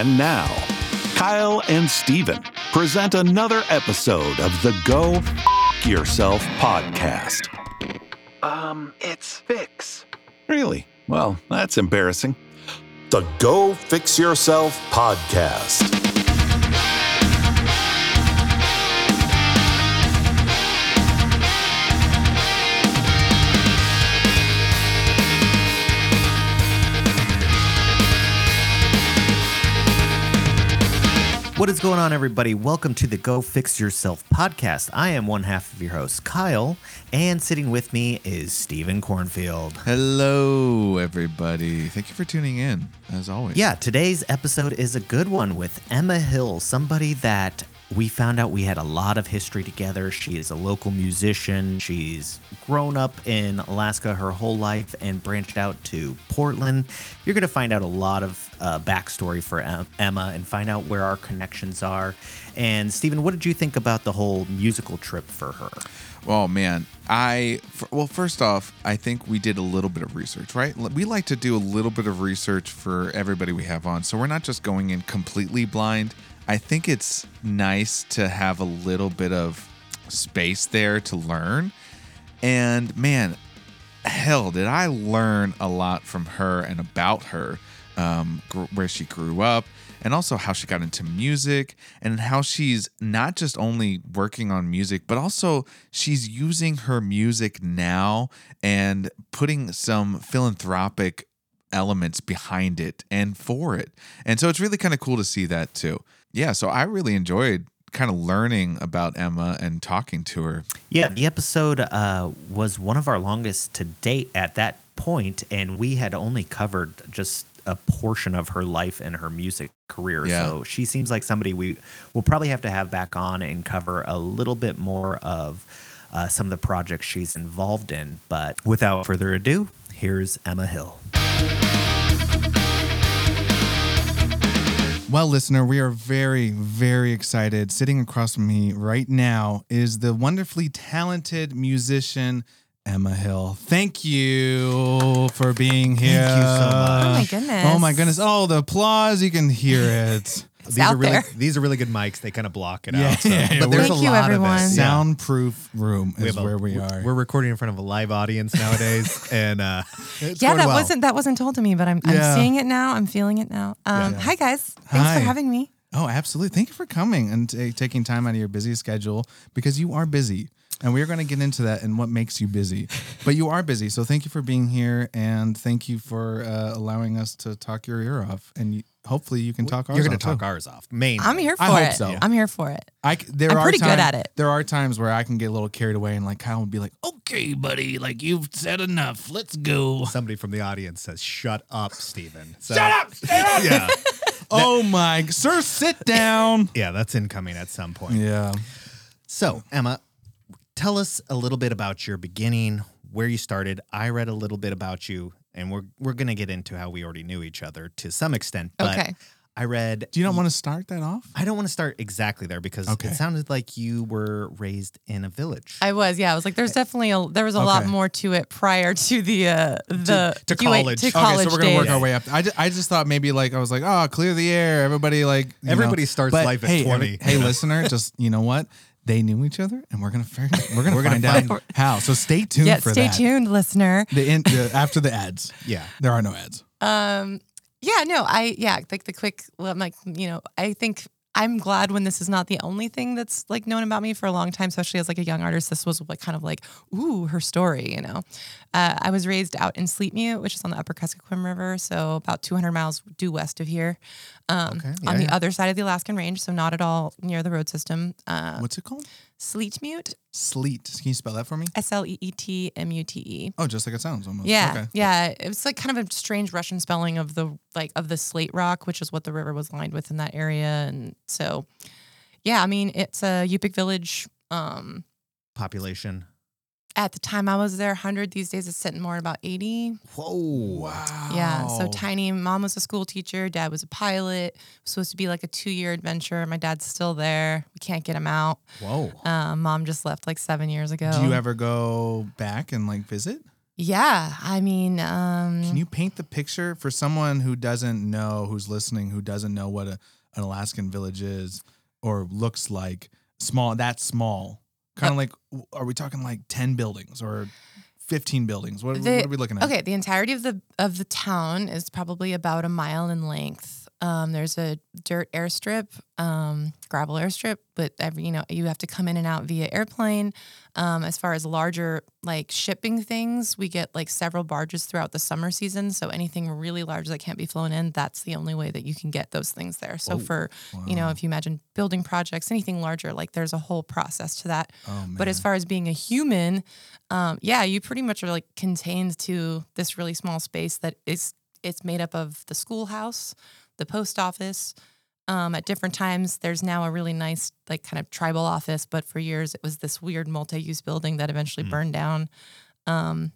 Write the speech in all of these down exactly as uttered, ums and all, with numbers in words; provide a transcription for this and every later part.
And now, Kyle and Stephen present another episode of the Go F*** Yourself podcast. Um, it's Fix. Really? Well, that's embarrassing. The Go Fix Yourself podcast. What is going on, everybody? Welcome to the Go Fix Yourself podcast. I am one half of your host, Kyle, and sitting with me is Stephen Kornfield. Hello, everybody. Thank you for tuning in, as always. Yeah, today's episode is a good one with Emma Hill, somebody that we found out we had a lot of history together. She is a local musician. She's grown up in Alaska her whole life and branched out to Portland. You're going to find out a lot of Uh, backstory for Emma and find out where our connections are. And Stephen, what did you think about the whole musical trip for her? Well, man, I well, first off, I think we did a little bit of research, right? We like to do a little bit of research for everybody we have on, so we're not just going in completely blind. I think it's nice to have a little bit of space there to learn. And man, hell, did I learn a lot from her and about her. Um, gr- where she grew up, and also how she got into music, and how she's not just only working on music, but also she's using her music now and putting some philanthropic elements behind it and for it. And so it's really kind of cool to see that too. Yeah, so I really enjoyed kind of learning about Emma and talking to her. Yeah, the episode uh, was one of our longest to date at that point, and we had only covered just a portion of her life and her music career. Yeah. So she seems like somebody we will probably have to have back on and cover a little bit more of uh, some of the projects she's involved in. But without further ado, here's Emma Hill. Well, listener, we are very, very excited. Sitting across from me right now is the wonderfully talented musician, Emma Hill. Thank you for being here. Thank you so much. Oh my goodness. Oh my goodness. Oh, the applause. You can hear it. These out are really there. These are really good mics. They kind of block it yeah, out. So. Yeah, yeah. But there's Thank a you, lot everyone. Of it. Soundproof room is we a, where we are. We're recording in front of a live audience nowadays, and uh, it's yeah, that well. wasn't that wasn't told to me, but I'm yeah. I'm seeing it now. I'm feeling it now. Um, yeah. Hi guys, thanks hi. for having me. Oh, absolutely. Thank you for coming and t- taking time out of your busy schedule, because you are busy. And we're going to get into that and what makes you busy. But you are busy, so thank you for being here, and thank you for uh, allowing us to talk your ear off. And you, hopefully you can talk ours off. You're going to talk ours off. Mainly. I'm here for I it. I hope so. Yeah. I'm here for it. I, there I'm are pretty times, good at it. There are times where I can get a little carried away, and like Kyle would be like, okay, buddy, like you've said enough. Let's go. Somebody from the audience says, shut up, Stephen. So, shut up! Shut up! Yeah. Oh, my. Sir, sit down. Yeah, that's incoming at some point. Yeah. So, Emma, tell us a little bit about your beginning, where you started. I read a little bit about you, and we're we're going to get into how we already knew each other to some extent. But okay. I read... Do you not want to start that off? I don't want to start exactly there, because okay. it sounded like you were raised in a village. I was, yeah. I was like, there's definitely a, there was a okay. lot more to it prior to the... Uh, the to, to college. To college okay, so we're going to work our way up. I just, I just thought maybe like, I was like, oh, clear the air. Everybody like... Everybody know. starts but life at hey, twenty. Every, hey, listener, just, you know what? They knew each other, and we're gonna figure, we're gonna we're find gonna out how. So stay tuned yeah, for stay that. Stay tuned, listener. The, in, the after the ads, yeah, there are no ads. Um, yeah, no, I yeah, like the quick, like you know, I think I'm glad when this is not the only thing that's like known about me for a long time, especially as like a young artist. This was like kind of like ooh, her story, you know. Uh, I was raised out in Sleetmute, which is on the upper Kuskokwim River, so about two hundred miles due west of here. Um, okay, yeah, on the yeah. other side of the Alaskan Range, so not at all near the road system. Uh, What's it called? Sleetmute. Sleet. Can you spell that for me? S L E E T M U T E. Oh, just like it sounds almost. Yeah, okay. yeah. It was like kind of a strange Russian spelling of the like of the slate rock, which is what the river was lined with in that area, and so yeah. I mean, it's a Yupik village. Um, Population. At the time I was there, one hundred. These days it's sitting more at about eighty. Whoa. Wow. Yeah, so tiny. Mom was a school teacher. Dad was a pilot. It was supposed to be like a two-year adventure. My dad's still there. We can't get him out. Whoa. Um, Mom just left like seven years ago. Do you ever go back and like visit? Yeah, I mean... Um, Can you paint the picture for someone who doesn't know, who's listening, who doesn't know what a, an Alaskan village is or looks like? Small, that small. Kind of uh, like, are we talking like ten buildings or fifteen buildings? What, the, what are we looking at? Okay, the entirety of the of the town is probably about a mile in length. Um, there's a dirt airstrip, um, gravel airstrip, but every you know you have to come in and out via airplane. Um, as far as larger like shipping things, we get like several barges throughout the summer season. So anything really large that can't be flown in, that's the only way that you can get those things there. So oh, for, wow. you know, if you imagine building projects, anything larger, like there's a whole process to that. Oh, but as far as being a human, um, yeah, you pretty much are like contained to this really small space that is, it's made up of the schoolhouse, the post office. Um, at different times, there's now a really nice, like, kind of tribal office, but for years it was this weird multi-use building that eventually mm. burned down. Um,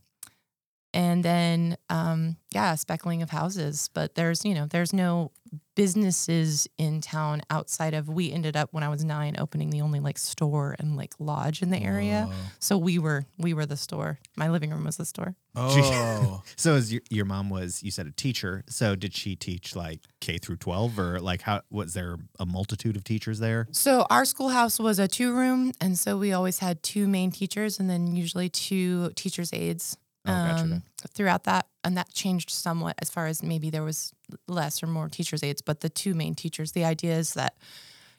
and then, um, yeah, speckling of houses. But there's, you know, there's no businesses in town outside of, we ended up, when I was nine, opening the only, like, store and, like, lodge in the area. Oh. So we were, we were the store. My living room was the store. Oh. So as your, your mom was, you said a teacher. So did she teach like K through twelve or like how, was there a multitude of teachers there? So our schoolhouse was a two room. And so we always had two main teachers and then usually two teacher's aides oh, um, gotcha. throughout that. And that changed somewhat as far as maybe there was less or more teacher's aides, but the two main teachers, the idea is that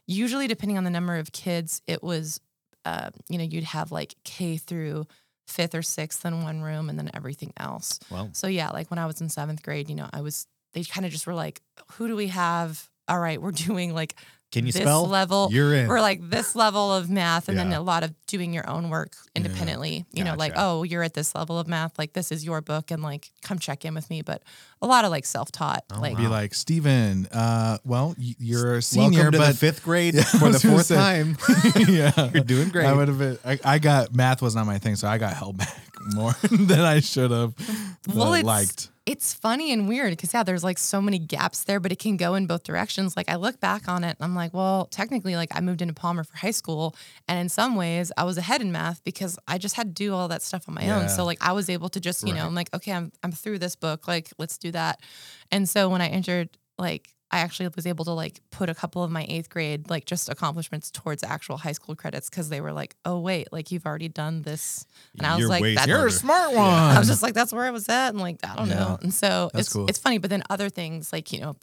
usually depending on the number of kids, it was, uh, you know, you'd have like K through fifth or sixth in one room and then everything else. Wow. So yeah, like when I was in seventh grade, you know, I was, they kind of just were like, who do we have? All right, we're doing like Can you this spell? level. You're in. We're like this level of math and yeah. then a lot of doing your own work independently. Yeah. You know, gotcha. Like, oh, you're at this level of math. Like this is your book and like come check in with me. But a lot of like self-taught. Oh, like wow. Be like, Stephen, uh, well, you're a senior. Welcome to but the fifth grade yeah, for the fourth say, time. yeah. You're doing great. I would have been, I, I got, math was not my thing. So I got held back more than I should have well, it's, liked. It's funny and weird because, yeah, there's, like, so many gaps there, but it can go in both directions. Like, I look back on it, and I'm like, well, technically, like, I moved into Palmer for high school, and in some ways, I was ahead in math because I just had to do all that stuff on my yeah. own. So, like, I was able to just, you right. know, I'm like, okay, I'm I'm through this book. Like, let's do that. And so when I entered, like, I actually was able to, like, put a couple of my eighth grade, like, just accomplishments towards actual high school credits because they were like, oh, wait, like, you've already done this. And I was You're like, way, that's You're a smart one. I was just like, that's where I was at. And, like, I don't yeah. know. And so that's it's cool. It's funny. But then other things like, you know,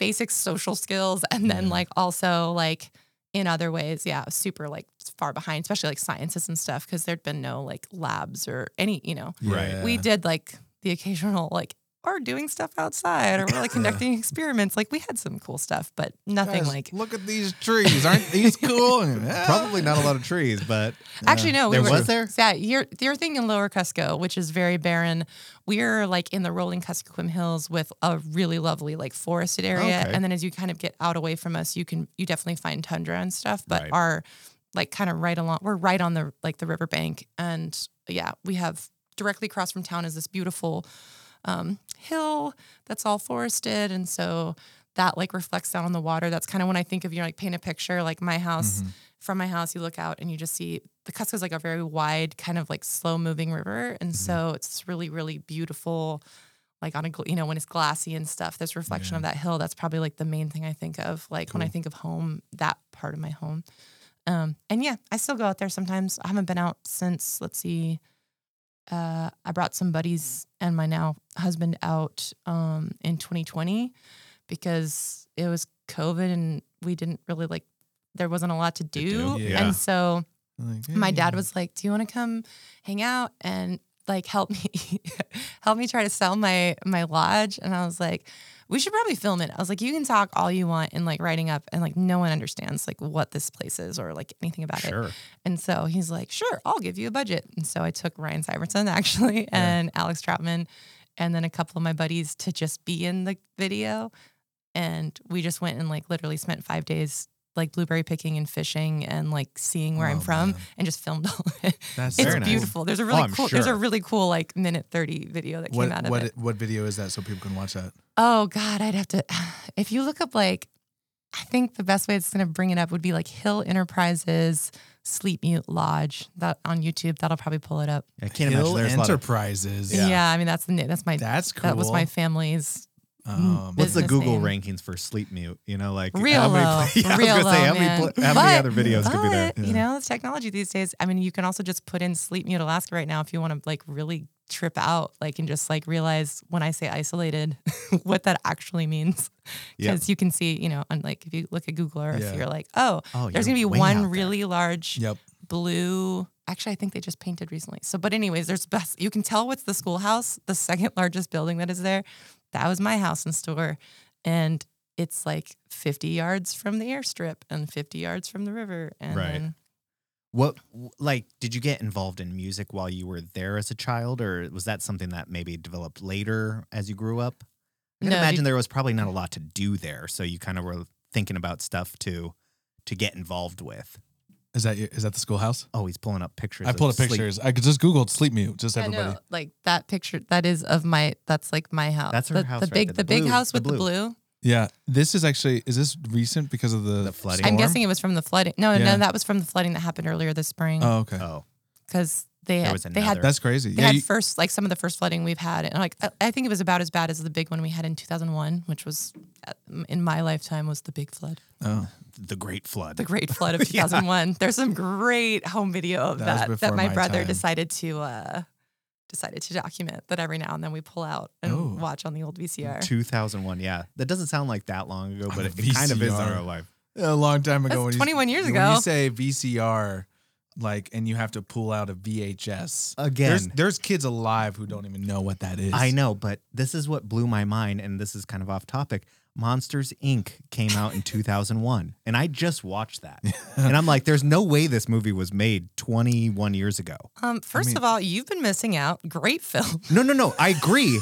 basic social skills and then, yeah. like, also, like, in other ways, yeah, I was super, like, far behind, especially, like, sciences and stuff because there'd been no, like, labs or any, you know. Right. We did, like, the occasional, like, or doing stuff outside or we're like conducting experiments. Like we had some cool stuff, but nothing Guys, like look at these trees. Aren't these cool? Probably not a lot of trees, but actually no, we there were, was there? Yeah, you're you're thinking in Lower Cusco, which is very barren. We're like in the rolling Kuskokwim Hills with a really lovely like forested area. Okay. And then as you kind of get out away from us, you can you definitely find tundra and stuff. But right. our like kind of right along we're right on the like the riverbank. And yeah, we have directly across from town is this beautiful Um, hill that's all forested, and so that like reflects down on the water. That's kind of when I think of you know, like paint a picture like my house mm-hmm. from my house you look out and you just see the Cusco is like a very wide kind of like slow moving river and mm-hmm. so it's really really beautiful like on a you know when it's glassy and stuff this reflection yeah. of that hill that's probably like the main thing I think of like cool. when I think of home that part of my home um, and yeah I still go out there sometimes. I haven't been out since let's see Uh, I brought some buddies and my now husband out um, in twenty twenty because it was COVID and we didn't really like, there wasn't a lot to do. do. Yeah. And so like, hey. my dad was like, do you want to come hang out and like help me, help me try to sell my, my lodge? And I was like, we should probably film it. I was like, you can talk all you want and like writing up and like no one understands like what this place is or like anything about sure. it. And so he's like, sure, I'll give you a budget. And so I took Ryan Sivertsen actually and yeah. Alex Trautman and then a couple of my buddies to just be in the video. And we just went and like literally spent five days like blueberry picking and fishing and like seeing where oh, I'm from man. and just filmed all of it. That's it's very beautiful. Nice. There's a really oh, cool, sure. there's a really cool like minute thirty video that what, came out of what, it. What video is that so people can watch that? Oh God, I'd have to, if you look up like, I think the best way it's going to bring it up would be like Hill Enterprises, Sleetmute Lodge, that on YouTube. That'll probably pull it up. I can't Hill imagine there's Enterprises. A lot of, yeah. yeah, I mean that's the that's my that's cool. That was my family's. Um, what's the Google name? Rankings for Sleetmute? You know, like real how many, low, yeah, real I was gonna say, low, how many, pl- how but, many other videos but, could be there? Yeah. You know, the technology these days. I mean, you can also just put in Sleetmute Alaska right now if you want to like really trip out, like, and just like realize when I say isolated, what that actually means. Because yeah. you can see, you know, on like if you look at Google Earth, yeah. you're like, oh, oh there's gonna be one really large yep. blue. Actually, I think they just painted recently. So, but anyways, there's best. You can tell what's the schoolhouse, the second largest building that is there. That was my house and store, and it's like fifty yards from the airstrip and fifty yards from the river. And right. Then, what, like, did you get involved in music while you were there as a child, or was that something that maybe developed later as you grew up? I can no, imagine you, there was probably not a lot to do there, so you kind of were thinking about stuff to to get involved with. Is that is that the schoolhouse? Oh, he's pulling up pictures. I pulled up pictures. Sleep. I just Googled Sleetmute. Just yeah, everybody. No, like that picture. That is of my. That's like my house. That's her the, house. The big, right the, the big house with the blue. the blue. Yeah, this is actually. Is this recent because of the, the flooding? Storm? I'm guessing it was from the flooding. No, yeah. no, that was from the flooding that happened earlier this spring. Oh, okay. Oh, because they had, they had. That's crazy. They yeah, had you, first like some of the first flooding we've had, and like I, I think it was about as bad as the big one we had in two thousand one, which was in my lifetime was the big flood. Oh. The Great Flood. The Great Flood of two thousand one. yeah. There's some great home video of that that, that my, my brother time. decided to uh, decided to document that every now and then we pull out and Ooh. watch on the old V C R. two thousand one, yeah. That doesn't sound like that long ago, but it, it kind of is in our life. A long time ago. That's twenty-one years ago. When you say V C R, like, and you have to pull out a V H S. Again. There's, there's kids alive who don't even know what that is. I know, but this is what blew my mind, and this is kind of off topic. Monsters Incorporated came out in two thousand one, and I just watched that, and I'm like, "There's no way this movie was made twenty-one years ago." Um, first I mean, of all, you've been missing out. Great film. No, no, no. I agree.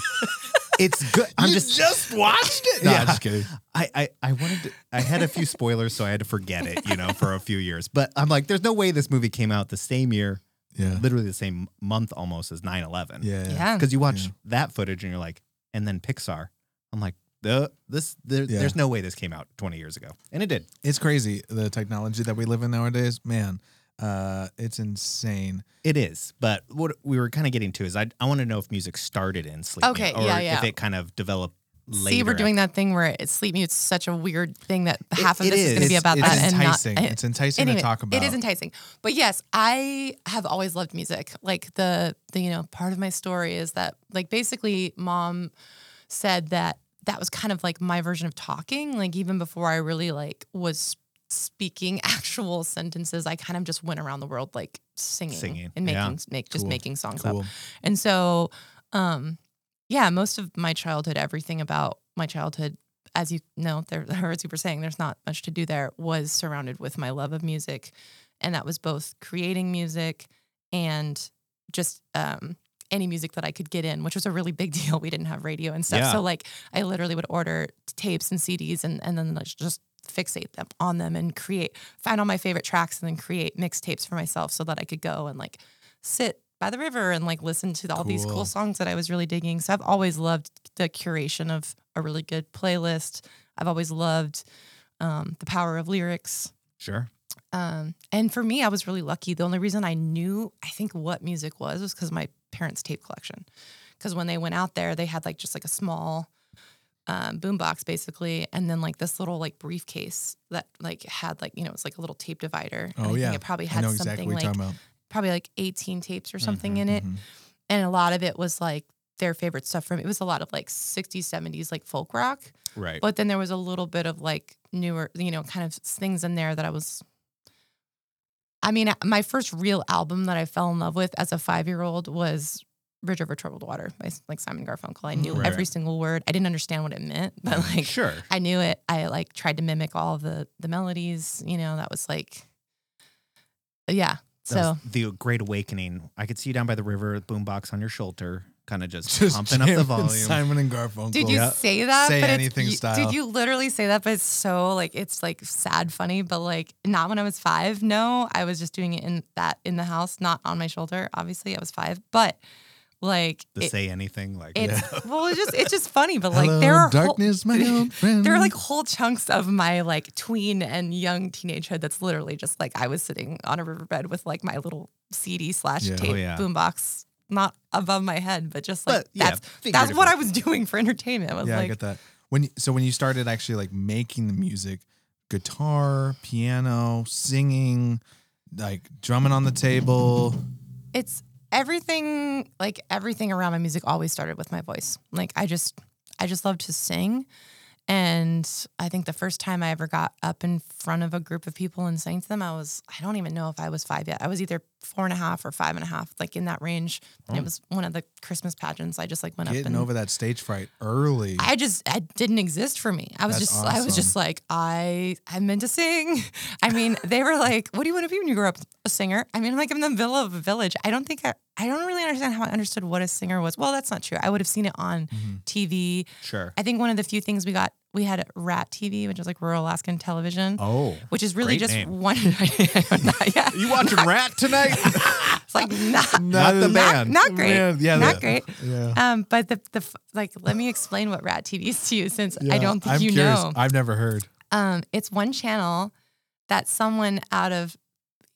It's good. I'm you just just watched it. No, yeah. I'm just kidding. I, I, I wanted. To, I had a few spoilers, so I had to forget it, you know, for a few years. But I'm like, "There's no way this movie came out the same year, yeah, literally the same month almost as nine eleven." Yeah, yeah. Because you watch yeah. that footage, and you're like, and then Pixar. I'm like. The, this there, yeah. There's no way this came out twenty years ago. And it did. It's crazy, the technology that we live in nowadays. Man, uh, it's insane. It is. But what we were kind of getting to is I I want to know if music started in Sleetmute. Okay, or yeah, yeah. if it kind of developed later. See, we're doing that thing where Sleetmute's such a weird thing that half it, of this is, is going to be about it's that. Enticing. And not, it's enticing. It's enticing anyway, to talk about. It is enticing. But yes, I have always loved music. Like the, the you know, part of my story is that like basically mom said that that was kind of like my version of talking. Like even before I really like was speaking actual sentences, I kind of just went around the world like singing, singing. and making yeah. make just cool. making songs cool. up. And so, um, yeah, most of my childhood, everything about my childhood, as you know, there, as you were saying, there's not much to do there, was surrounded with my love of music, and that was both creating music and just um, any music that I could get in, which was a really big deal. We didn't have radio and stuff. Yeah. So like I literally would order tapes and C Ds and, and then just fixate them on them and create, find all my favorite tracks and then create mixtapes for myself so that I could go and like sit by the river and like listen to all cool. these cool songs that I was really digging. So I've always loved the curation of a really good playlist. I've always loved um, the power of lyrics. Sure. Um, and for me, I was really lucky. The only reason I knew, I think, what music was was because my parents' tape collection. Because when they went out there, they had like just like a small um, boombox basically, and then like this little like briefcase that like had like you know it's like a little tape divider. Oh and I yeah, think it probably had something exactly like probably like eighteen tapes or something mm-hmm, in it, mm-hmm. and a lot of it was like their favorite stuff from it was a lot of like sixties, seventies like folk rock. Right. But then there was a little bit of like newer you know kind of things in there that I was. I mean, my first real album that I fell in love with as a five-year-old was Bridge Over Troubled Water by like Simon Garfunkel. I knew right. every single word. I didn't understand what it meant, but like sure. I knew it. I like tried to mimic all the the melodies, you know, that was like yeah. That so the Great Awakening. I could see you down by the river with boombox on your shoulder. Kind of just, just pumping up the volume. Simon and Garfunkel. Did you yeah. say that? Say but anything you, style. Did you literally say that? But it's so like, it's like sad, funny, but like not when I was five. No, I was just doing it in that, in the house, not on my shoulder. Obviously I was five, but Like to say anything like it's, yeah. Well, it's just it's just funny, but like hello, there are darkness, whole, my old friend. There are like whole chunks of my like tween and young teenagehood that's literally just like I was sitting on a riverbed with like my little C D slash tape yeah, oh, yeah. boombox not above my head, but just like but, that's yeah, that's what I was doing for entertainment. I was yeah, like, I get that. When so when you started actually like making the music, guitar, piano, singing, like drumming on the table, it's. Everything, like everything around my music always started with my voice. Like I just, I just love to sing. And I think the first time I ever got up in front of a group of people and sang to them, I was, I don't even know if I was five yet. I was either four and a half or five and a half, like in that range. And it was one of the Christmas pageants. I just like went Getting up and over that stage fright early. I just, it didn't exist for me. I was That's just, awesome. I was just like, I, I'm meant to sing. I mean, they were like, what do you want to be when you grow up? A singer. I mean, like I'm in the middle of a village. I don't think I, I don't really understand how I understood what a singer was. Well, that's not true. I would have seen it on mm-hmm. T V. Sure. I think one of the few things we got, we had Rat T V, which was like rural Alaskan television. Oh. Which is really just name. one. Not, yeah, you watching not, Rat tonight? It's like not, not the band. Not, not great. Yeah, yeah, not yeah. great. Yeah. Um, but the the like, let me explain what Rat T V is to you, since yeah, I don't think I'm you curious. know. I've never heard. Um, it's one channel that someone out of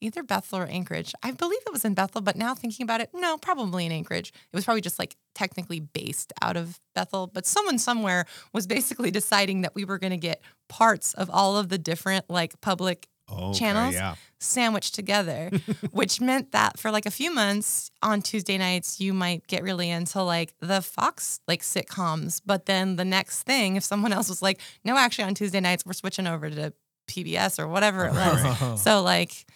either Bethel or Anchorage. I believe it was in Bethel, but now thinking about it, no, probably in Anchorage. It was probably just like technically based out of Bethel, but someone somewhere was basically deciding that we were going to get parts of all of the different like public okay, channels yeah. sandwiched together, which meant that for like a few months on Tuesday nights, you might get really into like the Fox like sitcoms. But then the next thing, if someone else was like, no, actually on Tuesday nights, we're switching over to P B S or whatever it was. Oh. So like...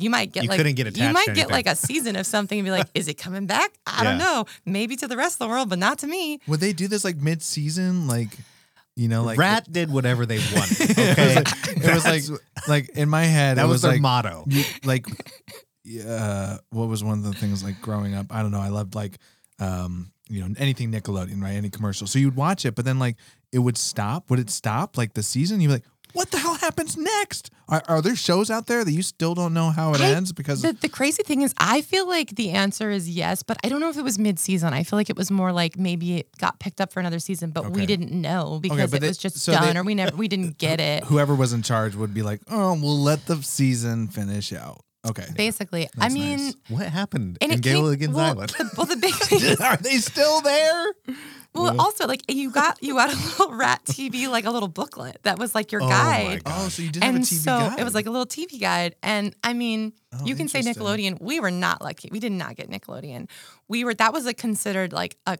You might get you like couldn't get attached you might to get like a season of something and be like, is it coming back? I yeah. don't know. Maybe to the rest of the world, but not to me. Would they do this like mid season? Like, you know, like Rat did whatever they wanted. Okay, it was like, it was like, like in my head that it was, was their like, motto. You, like, uh, what was one of the things like growing up? I don't know. I loved like, um, you know, anything Nickelodeon, right? Any commercial. So you'd watch it, but then like it would stop. Would it stop like the season? You'd be like, what the hell happens next? Are, are there shows out there that you still don't know how it I, ends? Because the, the crazy thing is, I feel like the answer is yes, but I don't know if it was mid-season. I feel like it was more like maybe it got picked up for another season, but okay. we didn't know because okay, it they, was just so done, they, or we never we didn't get it. Whoever was in charge would be like, "Oh, we'll let the season finish out." Okay. Basically, yeah. I mean, nice. What happened in Gilligan's well, Island? The, well, the big thing is, are they still there? Well, yeah. Also, like you got you got a little Rat T V, like a little booklet that was like your oh guide. Oh, so you didn't and have a T V so guide. And so it was like a little T V guide. And I mean, oh, you can say Nickelodeon. We were not lucky. We did not get Nickelodeon. We were that was like considered like a,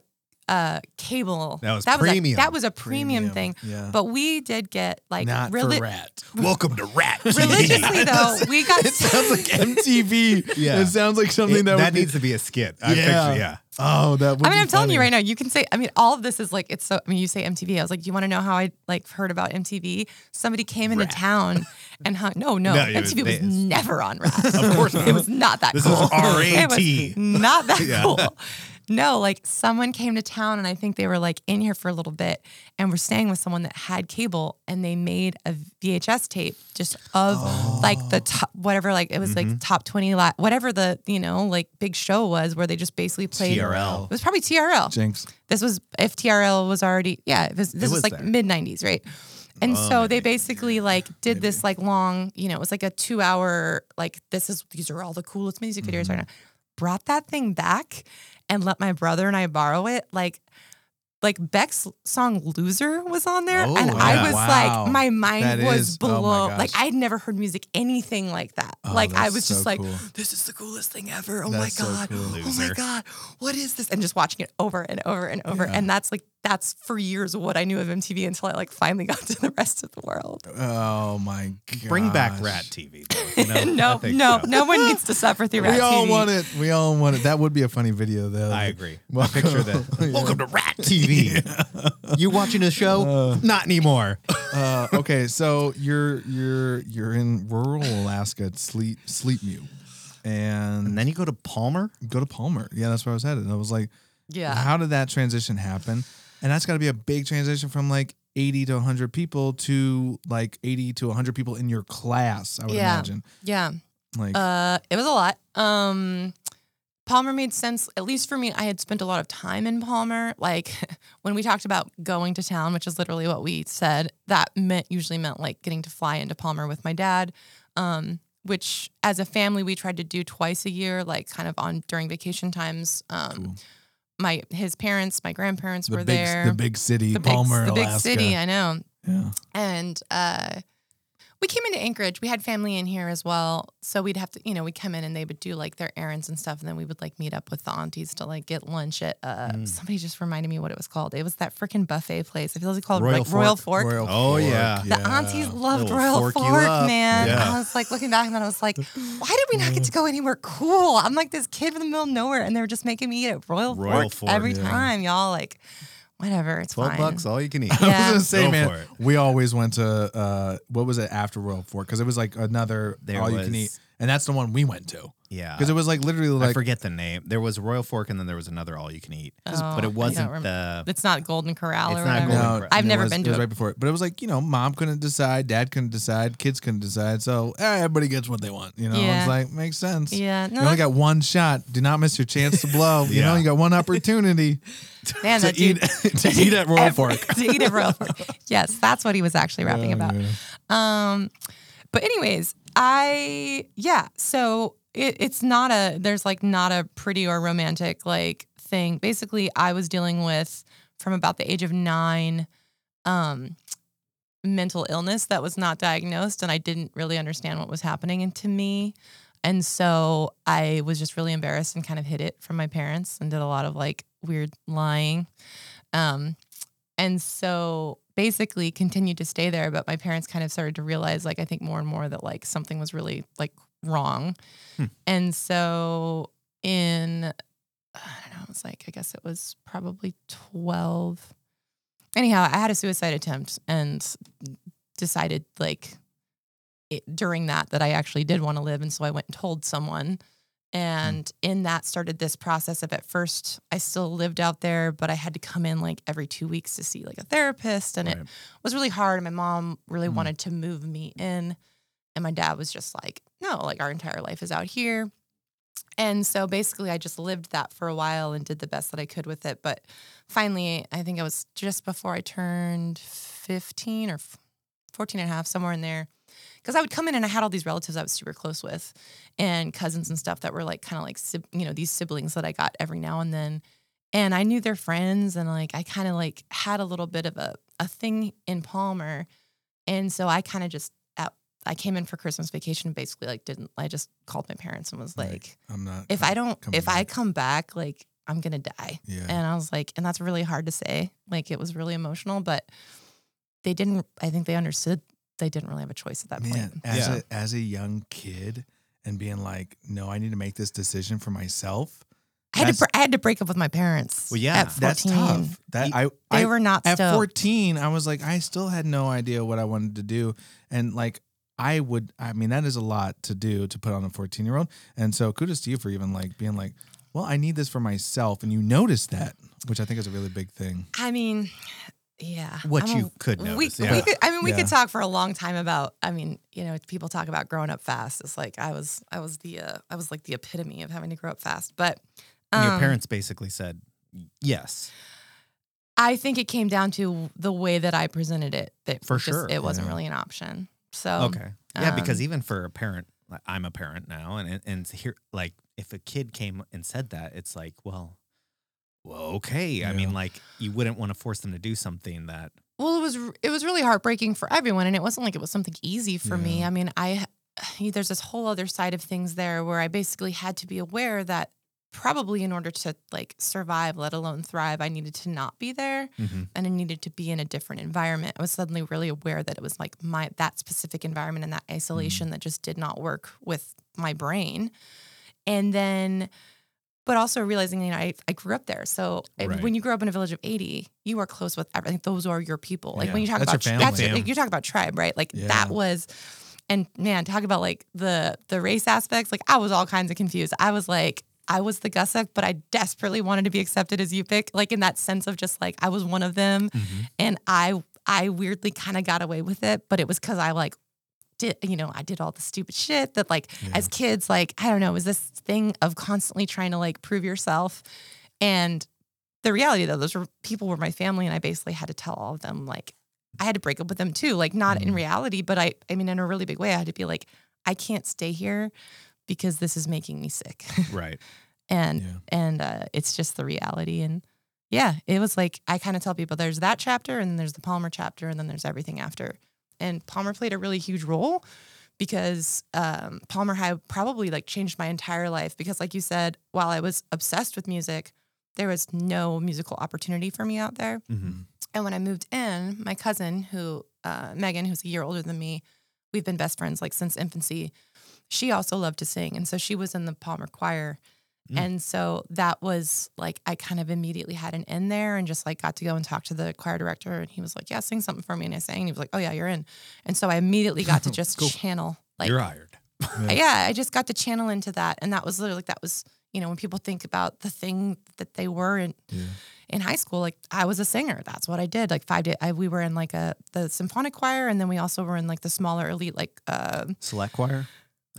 a cable. That was that premium. Was a, that was a premium, premium. thing. Yeah. But we did get like not reli- for Rat. Welcome to Rat T V. Religiously though, we got. It sounds like M T V. Yeah. It sounds like something it, that that would needs be, to be a skit. I yeah. Picture, yeah. Oh, that would I mean, be I'm telling funny. you right now, you can say, I mean, all of this is like, it's so, I mean, you say M T V. I was like, do you want to know how I like heard about M T V? Somebody came Rat. into town and hung, no, no, no M T V was, was never on Rat. Of course not. It was not that this cool. This is R A T. It was not that yeah. cool. No, like someone came to town and I think they were like in here for a little bit and were staying with someone that had cable and they made a V H S tape just of oh. like the top, whatever, like it was mm-hmm. like top twenty, la- whatever the, you know, like big show was where they just basically played. T R L. It was probably T R L. Jinx. This was, if T R L was already, yeah, it was, this it was, was like mid nineties, right? And oh, so maybe. they basically like did maybe. this like long, you know, it was like a two hour, like this is, these are all the coolest music videos mm-hmm. right now. Brought that thing back and let my brother and I borrow it. Like, like Beck's song "Loser" was on there, oh, and yeah. I was wow. like, my mind that was is, blown. Oh like I'd never heard music anything like that. Oh, like I was so just like, cool. this is the coolest thing ever. Oh that's my god! So cool. Oh my god! What is this? And just watching it over and over and over. Yeah. And that's like that's for years what I knew of M T V until I like finally got to the rest of the world. Oh my god! Bring back Rat T V. Though, you know? no, no, so. no one needs to suffer through Rat T V. We all T V. want it. We all want it. That would be a funny video though. I agree. Well, I picture that. yeah. Welcome to Rat T V. Yeah. You watching the show? Uh, Not anymore. uh, okay, so you're you're you're in rural Alaska at Sleet Sleetmute, and, and then you go to Palmer. Go to Palmer. Yeah, that's where I was headed. And I was like, yeah. How did that transition happen? And that's got to be a big transition from like eighty to one hundred people to like eighty to one hundred people in your class. I would yeah. imagine. Yeah. Like, uh, it was a lot. Um. Palmer made sense, at least for me. I had spent a lot of time in Palmer. Like when we talked about going to town, which is literally what we said, that meant usually meant like getting to fly into Palmer with my dad, um, which as a family we tried to do twice a year, like kind of on during vacation times. Um, cool. My his parents, my grandparents the were big, there. The big city, the Palmer, big, the Alaska. Big city, I know. Yeah. And uh, we came into Anchorage. We had family in here as well, so we'd have to, you know, we'd come in and they would do like their errands and stuff, and then we would like meet up with the aunties to like get lunch at. Uh, mm. Somebody just reminded me what it was called. It was that freaking buffet place. I feel like it's called Royal like Fork. Royal Fork. Royal oh Fork. yeah. The yeah. aunties loved Royal Fork, man. Yeah. I was like looking back and I was like, why did we not get to go anywhere cool? I'm like this kid in the middle of nowhere, and they were just making me eat at Royal, Royal Fork, Fork every yeah. time, y'all like. Whatever, it's twelve fine. twelve bucks, all you can eat. Yeah. I was going to say, Go man, we always went to, uh, what was it after Royal Fork? Because it was like another there all was, you can eat. And that's the one we went to. Yeah. Because it was like literally like. I forget the name. There was Royal Fork and then there was another all you can eat. Oh, but it wasn't the. It's not Golden Corral it's or not Golden Corral. No, I've never was, been to it. It was right before it. But it was like, you know, mom couldn't decide, dad couldn't decide, kids couldn't decide. So eh, everybody gets what they want. You know, yeah. It's like, makes sense. Yeah. No, you only got one shot. Do not miss your chance to blow. You yeah. know, you got one opportunity. Man, to, eat, to eat at Royal Fork. to eat at Royal Fork. Yes, that's what he was actually rapping oh, about. Yeah. Um, but anyways, I, yeah, so it, it's not a, there's like not a pretty or romantic like thing. Basically, I was dealing with, from about the age of nine, um, mental illness that was not diagnosed, and I didn't really understand what was happening to me. And so I was just really embarrassed and kind of hid it from my parents and did a lot of like weird lying. Um, and so basically continued to stay there, but my parents kind of started to realize like, I think more and more that like something was really like wrong. Hmm. And so in, I don't know, it was like, I guess it was probably twelve. Anyhow, I had a suicide attempt and decided like it, during that, that I actually did want to live. And so I went and told someone. And in that started this process of at first I still lived out there, but I had to come in like every two weeks to see like a therapist. And right. it was really hard. And my mom really mm. wanted to move me in. And my dad was just like, no, like our entire life is out here. And so basically I just lived that for a while and did the best that I could with it. But finally, I think I was just before I turned fifteen or fourteen and a half, somewhere in there. Because I would come in and I had all these relatives I was super close with and cousins and stuff that were like kind of like, you know, these siblings that I got every now and then. And I knew their friends and like I kind of like had a little bit of a, a thing in Palmer. And so I kind of just, at, I came in for Christmas vacation and basically like didn't, I just called my parents and was like, like I'm not, if I don't, if back. I come back, like I'm going to die. Yeah. And I was like, and that's really hard to say. Like it was really emotional, but they didn't, I think they understood. They didn't really have a choice at that Man, point. As, yeah. a, as a young kid and being like, no, I need to make this decision for myself. I had, to, I had to break up with my parents. Well, yeah, at fourteen. That's tough. That I they I, were not stoked. At fourteen, I was like, I still had no idea what I wanted to do, and like I would. I mean, that is a lot to do to put on a fourteen-year-old, and so kudos to you for even like being like, well, I need this for myself, and you noticed that, which I think is a really big thing. I mean. Yeah. What I'm you a, could notice. We, yeah. we could, I mean, we yeah. could talk for a long time about, I mean, you know, people talk about growing up fast. It's like, I was, I was the, uh, I was like the epitome of having to grow up fast, but. Um, and your parents basically said, yes. I think it came down to the way that I presented it. That for just, sure. It wasn't yeah. really an option. So. Okay. Yeah. Um, because even for a parent, I'm a parent now. And, and here, like, if a kid came and said that, it's like, well. Well, okay. Yeah. I mean, like you wouldn't want to force them to do something that. Well, it was it was really heartbreaking for everyone, and it wasn't like it was something easy for yeah. me. I mean, I there's this whole other side of things there where I basically had to be aware that probably in order to like survive, let alone thrive, I needed to not be there, mm-hmm. and I needed to be in a different environment. I was suddenly really aware that it was like my that specific environment and that isolation mm-hmm. that just did not work with my brain, and then. But also realizing, you know, I, I grew up there. So right. when you grow up in a village of eighty, you are close with everything. Those are your people. Like yeah. when you talk that's about, your that's your, like, you talk about tribe, right? Like yeah. that was, and man, talk about like the, the race aspects. Like I was all kinds of confused. I was like, I was the Gusuck, but I desperately wanted to be accepted as Yupik. Like in that sense of just like, I was one of them. Mm-hmm. And I, I weirdly kind of got away with it, but it was cause I like did, you know, I did all the stupid shit that, like, yeah. as kids, like, I don't know, it was this thing of constantly trying to, like, prove yourself. And the reality, though, those were, people were my family, and I basically had to tell all of them, like, I had to break up with them, too. Like, not mm-hmm. in reality, but I, I mean, in a really big way, I had to be like, I can't stay here because this is making me sick. Right. And, yeah. and uh, it's just the reality. And, yeah, it was like, I kind of tell people there's that chapter, and then there's the Palmer chapter, and then there's everything after. And Palmer played a really huge role because um, Palmer had probably, like, changed my entire life because, like you said, while I was obsessed with music, there was no musical opportunity for me out there. Mm-hmm. And when I moved in, my cousin, who uh, Megan, who's a year older than me, we've been best friends, like, since infancy. She also loved to sing, and so she was in the Palmer choir. And so that was, like, I kind of immediately had an in there and just, like, got to go and talk to the choir director. And he was like, yeah, sing something for me. And I sang. And he was like, oh, yeah, you're in. And so I immediately got to just cool. channel. Like, you're hired. Yeah. yeah, I just got to channel into that. And that was literally, like, that was, you know, when people think about the thing that they were in, yeah. in high school, like, I was a singer. That's what I did. Like, five days, I, we were in, like, a the symphonic choir. And then we also were in, like, the smaller elite, like. Uh, Select choir?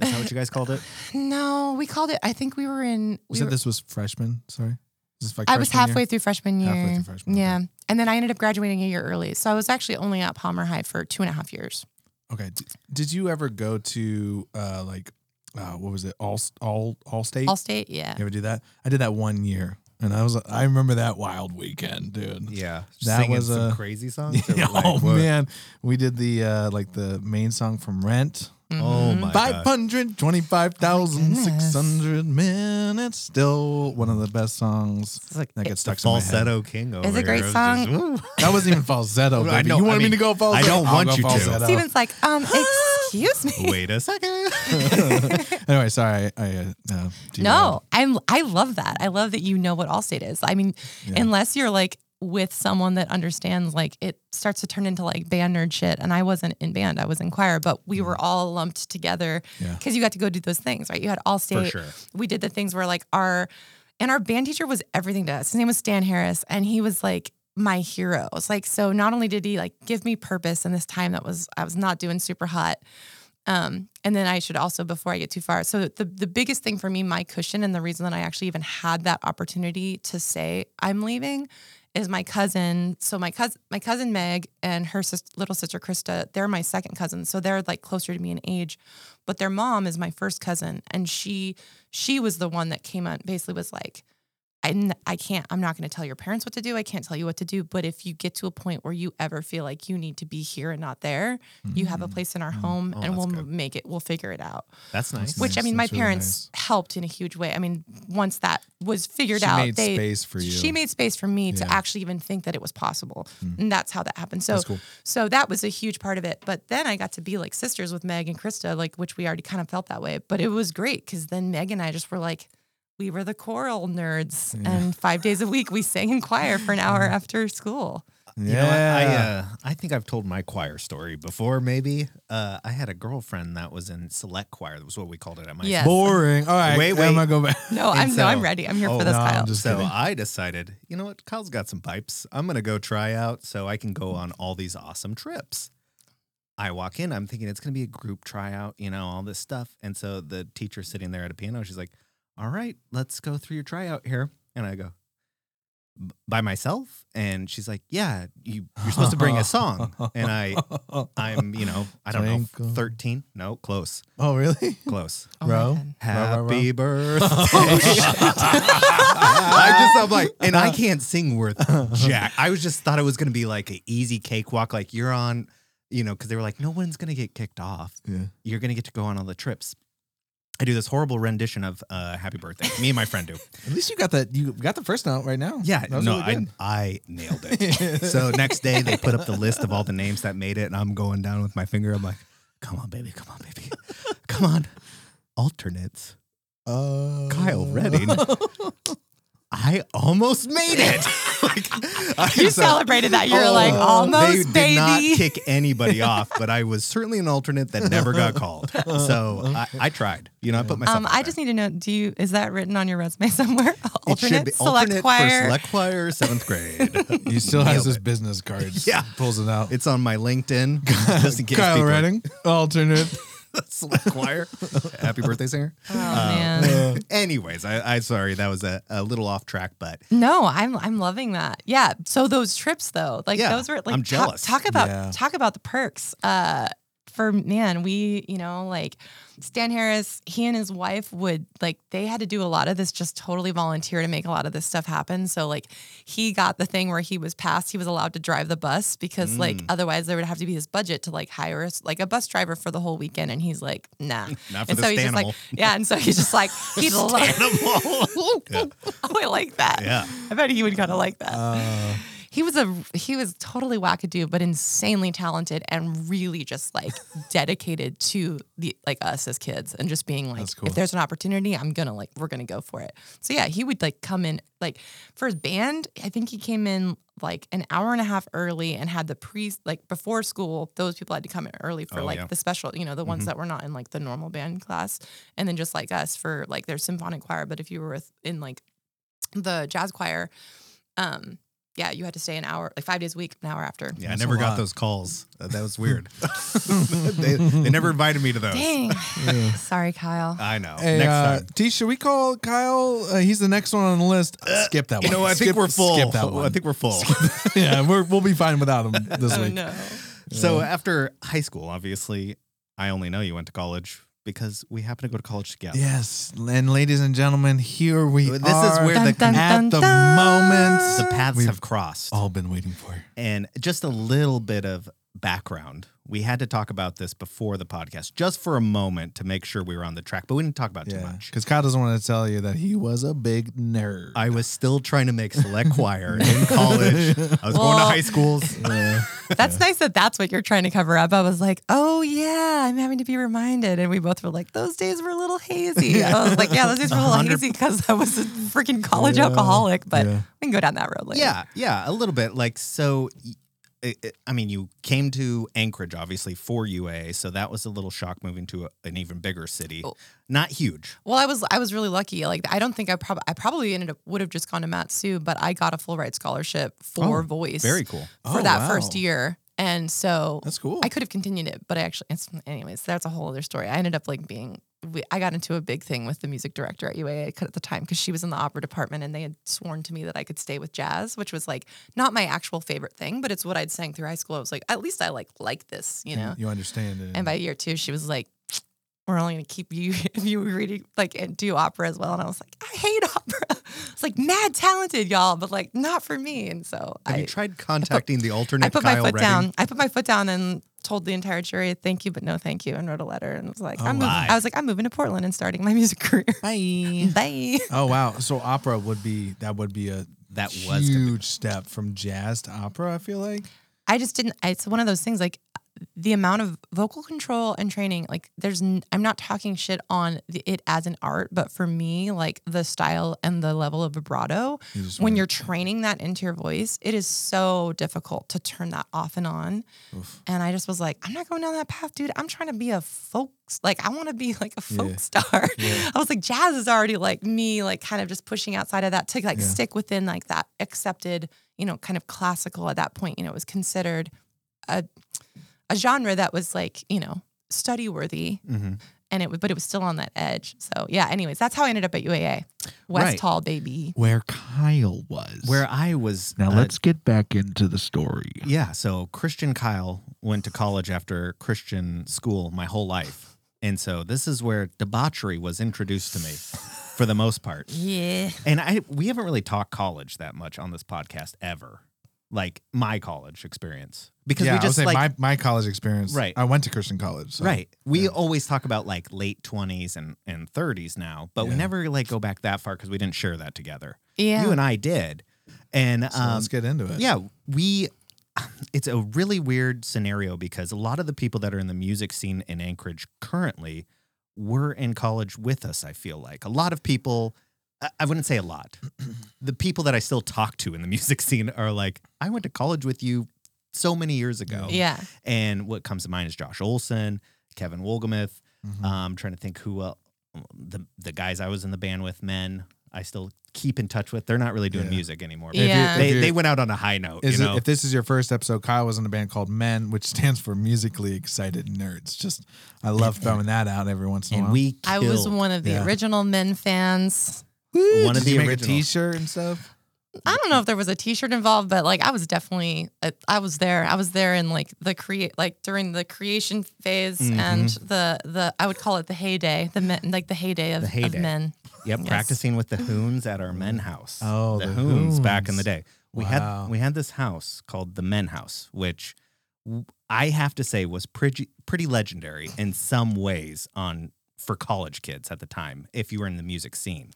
Is that what you guys called it? No, we called it, I think we were in... We you said were, this was freshman, sorry? This like freshman I was halfway year? through freshman year. Halfway through freshman year. Yeah. Okay. And then I ended up graduating a year early. So I was actually only at Palmer High for two and a half years. Okay. Did, did you ever go to, uh, like, uh, what was it, All All Allstate? Allstate, yeah. You ever do that? I did that one year. And I was, I remember that wild weekend, dude. Yeah. That Singing was some a, crazy songs? Yeah, like, oh, what? Man. We did the, uh, like, the main song from Rent. Mm-hmm. Oh my god. five hundred twenty-five thousand six hundred men. It's still one of the best songs like, that gets stuck in my head. Falsetto king over It's a great here. song. Just, that wasn't even falsetto, baby. I know, you want I mean, me to go falsetto? I don't I'll want you falsetto. to. Steven's like, um, excuse me. Wait a second. Anyway, sorry. I, uh, no, no I'm, I love that. I love that you know what Allstate is. I mean, yeah. unless you're like, with someone that understands, like, it starts to turn into, like, band nerd shit. And I wasn't in band, I was in choir, but we were all lumped together because yeah. you got to go do those things, right? You had Allstate. For sure. We did the things where, like, our, and our band teacher was everything to us. His name was Stan Harris, and he was, like, my hero. It's like, so not only did he, like, give me purpose in this time that was, I was not doing super hot. Um, and then I should also, before I get too far, so the, the biggest thing for me, my cushion, and the reason that I actually even had that opportunity to say I'm leaving is my cousin. So my cousin, my cousin Meg and her sis- little sister Krista, they're my second cousin. So they're, like, closer to me in age, but their mom is my first cousin. And she, she was the one that came out, basically was like, I, I can't, I'm not going to tell your parents what to do. I can't tell you what to do. But if you get to a point where you ever feel like you need to be here and not there, mm-hmm. you have a place in our mm-hmm. home oh, and we'll good. make it, we'll figure it out. That's nice. Which, I mean, that's my really parents nice. helped in a huge way. I mean, once that was figured she out, made they, space for you. She made space for me yeah. to actually even think that it was possible. Mm-hmm. And that's how that happened. So, cool. so that was a huge part of it. But then I got to be, like, sisters with Meg and Krista, like, which we already kind of felt that way, but it was great. 'Cause then Meg and I just were like, we were the choral nerds, yeah. and five days a week we sang in choir for an hour after school. Yeah. You know what? I, uh, I think I've told my choir story before, maybe. Uh, I had a girlfriend that was in select choir. That was what we called it at my yes. Boring. All right. Wait, wait. I'm going to go back. No, I'm, so, no, I'm ready. I'm here oh, for this, no, Kyle. So kidding. I decided, you know what? Kyle's got some pipes. I'm going to go try out so I can go on all these awesome trips. I walk in. I'm thinking it's going to be a group tryout, you know, all this stuff. And so the teacher's sitting there at a piano. She's like, all right, let's go through your tryout here. And I go, by myself? And she's like, yeah, you, you're supposed to bring a song. And I, I'm, you know, I don't Twinkle. know, thirteen? No, close. Oh, really? Close. Oh, Row. Happy birthday. I just, I'm like, and I can't sing worth jack. I was just thought it was going to be like an easy cakewalk. Like you're on, you know, because they were like, no one's going to get kicked off. Yeah. You're going to get to go on all the trips. I do this horrible rendition of uh, "Happy Birthday." Me and my friend do. At least you got the you got the first note right now. Yeah, no, really I I nailed it. So next day they put up the list of all the names that made it, and I'm going down with my finger. I'm like, "Come on, baby, come on, baby, come on." Alternates. Uh... Kyle Redding. I almost made it. Like, I you so, celebrated that. You were oh, like, almost, baby. They did not kick anybody off, but I was certainly an alternate that never got called. So I, I tried. You know, I put myself Um, I just need to know, do you, is that written on your resume somewhere? Alternate, it should be alternate select choir. For select choir, seventh grade. He still has his business cards. Yeah. Pulls it out. It's on my LinkedIn. Just in case Kyle Redding, alternate. Select choir. Happy birthday, singer. Oh, um, man. Anyways, I, I'm sorry. That was a, a little off track, but. No, I'm I'm loving that. Yeah. So those trips, though, like yeah, those were like. I'm jealous. Talk, talk about yeah. talk about the perks. Uh, for man, we, you know, like Stan Harris, he and his wife would like, they had to do a lot of this, just totally volunteer to make a lot of this stuff happen. So like he got the thing where he was passed, he was allowed to drive the bus because mm. like, otherwise there would have to be his budget to like hire like a bus driver for the whole weekend. And he's like, nah. Not for and this so he's just like, yeah. And so he's just like, he's lo- yeah. Oh, I like that. Yeah. I bet he would kind of like that. Uh... He was a he was totally wackadoo, but insanely talented and really just like dedicated to the like us as kids and just being like, cool. If there's an opportunity, I'm gonna like we're gonna go for it. So yeah, he would like come in like for his band. I think he came in like an hour and a half early and had the pre like before school. Those people had to come in early for oh, like yeah. the special, you know, the mm-hmm. ones that were not in like the normal band class, and then just like us for like their symphonic choir. But if you were with, in like the jazz choir, um. Yeah, you had to stay an hour, like five days a week, an hour after. Yeah, that's I never got those calls. Uh, that was weird. they, they never invited me to those. Dang. Yeah. Sorry, Kyle. I know. Hey, next uh, time. T, should we call Kyle? Uh, he's the next one on the list. Uh, Skip that one. You know, I Skip, think we're full. Skip that one. I think we're full. yeah, we're, we'll be fine without him this oh, week. No. So yeah. After high school, obviously, I only know you went to college. Because we happen to go to college together. Yes. And ladies and gentlemen, here we this are. This is where dun, the, dun, at dun, the dun. moment the paths We've have crossed. All been waiting for. And just a little bit of background. We had to talk about this before the podcast, just for a moment to make sure we were on the track, but we didn't talk about it yeah, too much. Because Kyle doesn't want to tell you that he was a big nerd. I was still trying to make select choir in college. I was well, going to high schools. Yeah. That's yeah. nice that that's what you're trying to cover up. I was like, oh, yeah, I'm having to be reminded. And we both were like, those days were a little hazy. I was like, yeah, those days were a little one hundred hazy because I was a freaking college yeah. alcoholic. But yeah. we can go down that road later. Yeah, yeah, a little bit. Like, so, it, it, I mean, you came to Anchorage, obviously, for U A A. So that was a little shock moving to a, an even bigger city. Oh. Not huge. Well, I was I was really lucky. Like, I don't think I probably I probably ended up would have just gone to Mat-Su, but I got a Fulbright scholarship for oh, voice. Very cool. For oh, that wow. first year. And so that's cool. I could have continued it, but I actually it's, anyways, that's a whole other story. I ended up like being we, I got into a big thing with the music director at U A A at the time because she was in the opera department and they had sworn to me that I could stay with jazz, which was like not my actual favorite thing, but it's what I'd sang through high school. I was like, at least I like like this, you know. You understand it. And by year two, she was like, we're only going to keep you if you reading like and do opera as well. And I was like, I hate opera. It's like mad talented, y'all, but like not for me. And so Have I you tried contacting I put, the alternate I put Kyle my foot Redding? down. I put my foot down and told the entire jury thank you, but no thank you, and wrote a letter and was like, oh, I'm moving. I was like, I'm moving to Portland and starting my music career. Bye. Bye. Oh wow. So opera would be that would be a that huge was huge step from jazz to opera, I feel like. I just didn't it's one of those things like the amount of vocal control and training, like there's, n- I'm not talking shit on the, it as an art, but for me, like the style and the level of vibrato, you when you're training that into your voice, it is so difficult to turn that off and on. Oof. And I just was like, I'm not going down that path, dude. I'm trying to be a folk, like I want to be like a folk yeah. star. Yeah. I was like, jazz is already like me, like kind of just pushing outside of that to like yeah. stick within like that accepted, you know, kind of classical at that point, you know, it was considered a... a genre that was like, you know, study worthy mm-hmm. and it was, but it was still on that edge. So yeah, anyways, that's how I ended up at U A A. West right. Hall, baby. Where Kyle was. Where I was. Now uh, let's get back into the story. Yeah. So Christian Kyle went to college after Christian school my whole life. And so this is where debauchery was introduced to me for the most part. Yeah. And I, we haven't really talked college that much on this podcast ever. Like my college experience, because yeah, we just I would say like my, my college experience. Right, I went to Christian college. So, right, we yeah. always talk about like late twenties and, and thirties now, but yeah. we never like go back that far because we didn't share that together. Yeah, you and I did, and so um, let's get into it. Yeah, we. It's a really weird scenario because a lot of the people that are in the music scene in Anchorage currently were in college with us. I feel like a lot of people I wouldn't say a lot. The people that I still talk to in the music scene are like, I went to college with you so many years ago. Yeah. And what comes to mind is Josh Olson, Kevin Wolgamuth. Mm-hmm. Um, trying to think who uh, the the guys I was in the band with, men, I still keep in touch with. They're not really doing yeah. music anymore. But yeah. If you, if they, they went out on a high note. You know? It, if this is your first episode, Kyle was in a band called Men, which stands for Musically Excited Nerds. Just, I love throwing that out every once in and a while. We I was one of the yeah. original Men fans. Woo, one did of the you original. Make a t-shirt and stuff? I don't know if there was a t-shirt involved, but like I was definitely, I was there. I was there in like the create, like during the creation phase mm-hmm. and the, the, I would call it the heyday, the men, like the heyday of, the heyday. of men. Yep. Yes. Practicing with the Hoons at our men house. Oh, the, the Hoons. Hoons back in the day. We wow. had, we had this house called the Men House, which I have to say was pretty, pretty legendary in some ways on for college kids at the time, if you were in the music scene.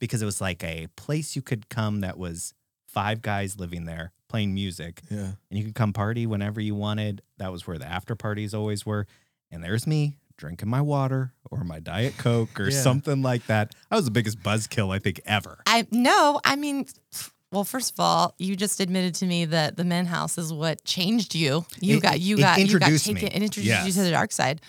Because it was like a place you could come that was five guys living there playing music. Yeah. And you could come party whenever you wanted. That was where the after parties always were. And there's me drinking my water or my Diet Coke or yeah. something like that. I was the biggest buzzkill, I think, ever. I No, I mean, well, first of all, you just admitted to me that the Men House is what changed you. You it, got you got, you got taken me. and introduced yes. you to the dark side.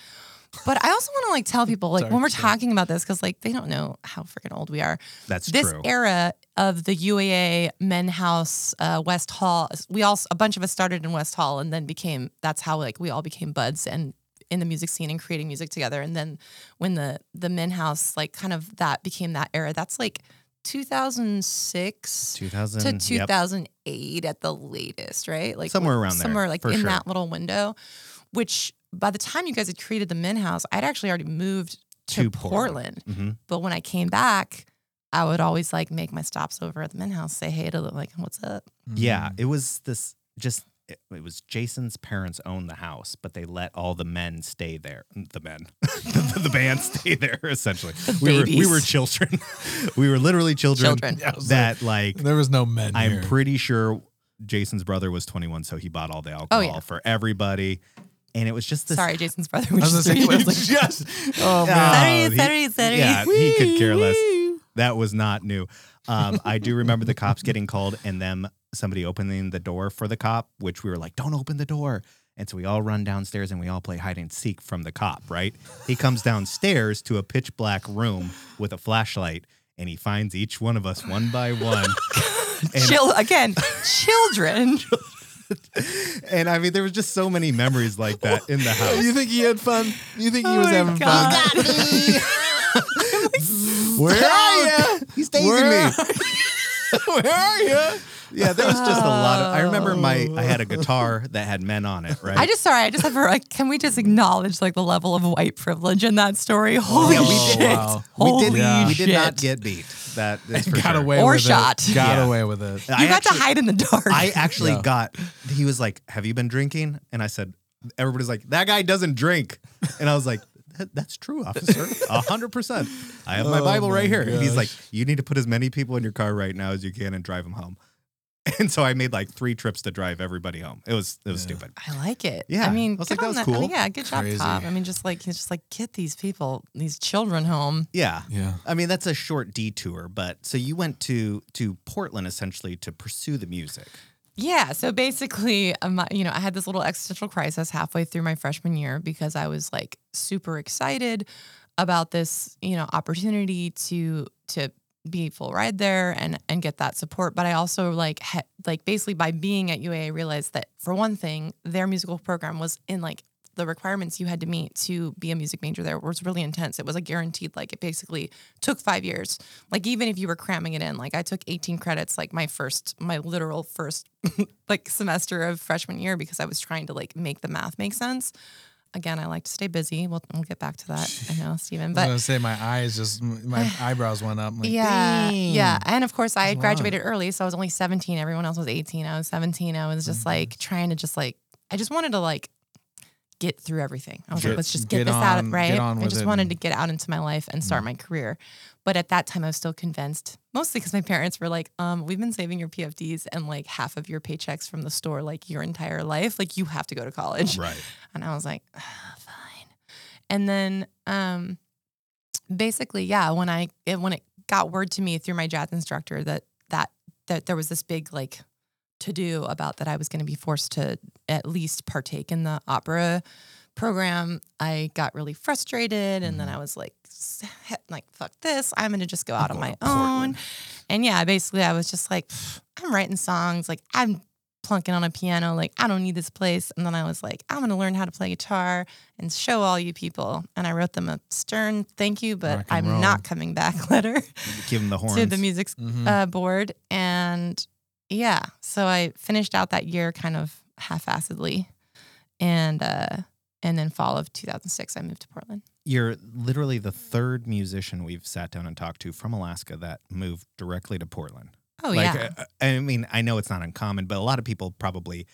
But I also want to like tell people like Sorry, when we're talking about this, because like they don't know how freaking old we are. That's this true. This era of the U A A Men House, uh, West Hall. We all a bunch of us started in West Hall and then became. That's how like we all became buds and in the music scene and creating music together. And then when the the Men House like kind of that became that era. That's like two thousand six two thousand, to two thousand eight yep. at the latest, right? Like somewhere around somewhere there, somewhere like in sure. that little window, which. By the time you guys had created the Men House, I'd actually already moved to, to Portland. Portland. Mm-hmm. But when I came back, I would always like make my stops over at the Men House, say hey to them, like, what's up? Yeah, it was this just, it, it was Jason's parents owned the house, but they let all the men stay there. The men, the, the band stay there, essentially. The we, were, we were children. we were literally children. children. That like, there was no men I'm here. Pretty sure Jason's brother was twenty-one, so he bought all the alcohol oh, yeah. for everybody. And it was just this. Sorry, Jason's brother. I was going to say, just. Oh, man. Sorry, sorry, sorry. Yeah, he could care less. That was not new. Um, I do remember the cops getting called and them, somebody opening the door for the cop, which we were like, don't open the door. And so we all run downstairs and we all play hide and seek from the cop, right? He comes downstairs to a pitch black room with a flashlight and he finds each one of us one by one. and Chil- again, children. And I mean, there was just so many memories like that in the house. You think he had fun? You think he oh was having God. Fun? Like, where are you? He's dazing me. Where are you? Yeah, there was just a lot of. I remember my. I had a guitar that had men on it, right? I just sorry. I just have. Like, can we just acknowledge like the level of white privilege in that story? Holy yeah, we shit! Did, wow. Holy we did. Yeah. We did not get beat. That is for got sure. away or with shot. It. Got yeah. away with it. You I got actually, to hide in the dark. I actually yeah. got. He was like, "Have you been drinking?" And I said, "Everybody's like, that guy doesn't drink." And I was like. That's true, officer. A hundred percent. I have my oh Bible my right here. Gosh. And he's like, you need to put as many people in your car right now as you can and drive them home. And so I made like three trips to drive everybody home. It was it was yeah. stupid. I like it. Yeah. I mean, I was like, that was that. cool. I mean, yeah, good job, Crazy. Cop. I mean, just like he's just like get these people, these children home. Yeah. Yeah. I mean, that's a short detour, but so you went to to Portland essentially to pursue the music. Yeah, so basically, um, you know, I had this little existential crisis halfway through my freshman year because I was like super excited about this, you know, opportunity to to be full ride there and and get that support. But I also like he- like basically by being at U A A realized that for one thing, their musical program was in like the requirements you had to meet to be a music major there was really intense. It was like guaranteed, like it basically took five years. Like even if you were cramming it in, like I took eighteen credits, like my first, my literal first like semester of freshman year because I was trying to like make the math make sense. Again, I like to stay busy. We'll we'll get back to that. I know, Stephen. But I was gonna say my eyes just my eyebrows went up. Like, yeah, dang. yeah. And of course, I had graduated early, so I was only seventeen. Everyone else was eighteen. I was seventeen. I was just mm-hmm. like trying to just like I just wanted to like. Get through everything. I was get, like, let's just get, get this on, out, right? I just it. wanted to get out into my life and start mm. my career. But at that time, I was still convinced, mostly because my parents were like, um, we've been saving your P F Ds and like half of your paychecks from the store, like your entire life. Like you have to go to college. Right. And I was like, oh, fine. And then um, basically, yeah, when I, it, when it got word to me through my jazz instructor that that that there was this big like to do about that I was going to be forced to at least partake in the opera program. I got really frustrated, and then I was like, like fuck this, I'm going to just go out on my own. And yeah, basically I was just like, I'm writing songs, like I'm plunking on a piano, like I don't need this place. And then I was like, I'm going to learn how to play guitar and show all you people. And I wrote them a stern thank you, but I'm roll. not coming back letter. Give them the horns. To the music mm-hmm. uh, board. And yeah, so I finished out that year kind of half-assedly. And uh, and then fall of two thousand six, I moved to Portland. You're literally the third musician we've sat down and talked to from Alaska that moved directly to Portland. Oh, like, yeah. Uh, I mean, I know it's not uncommon, but a lot of people probably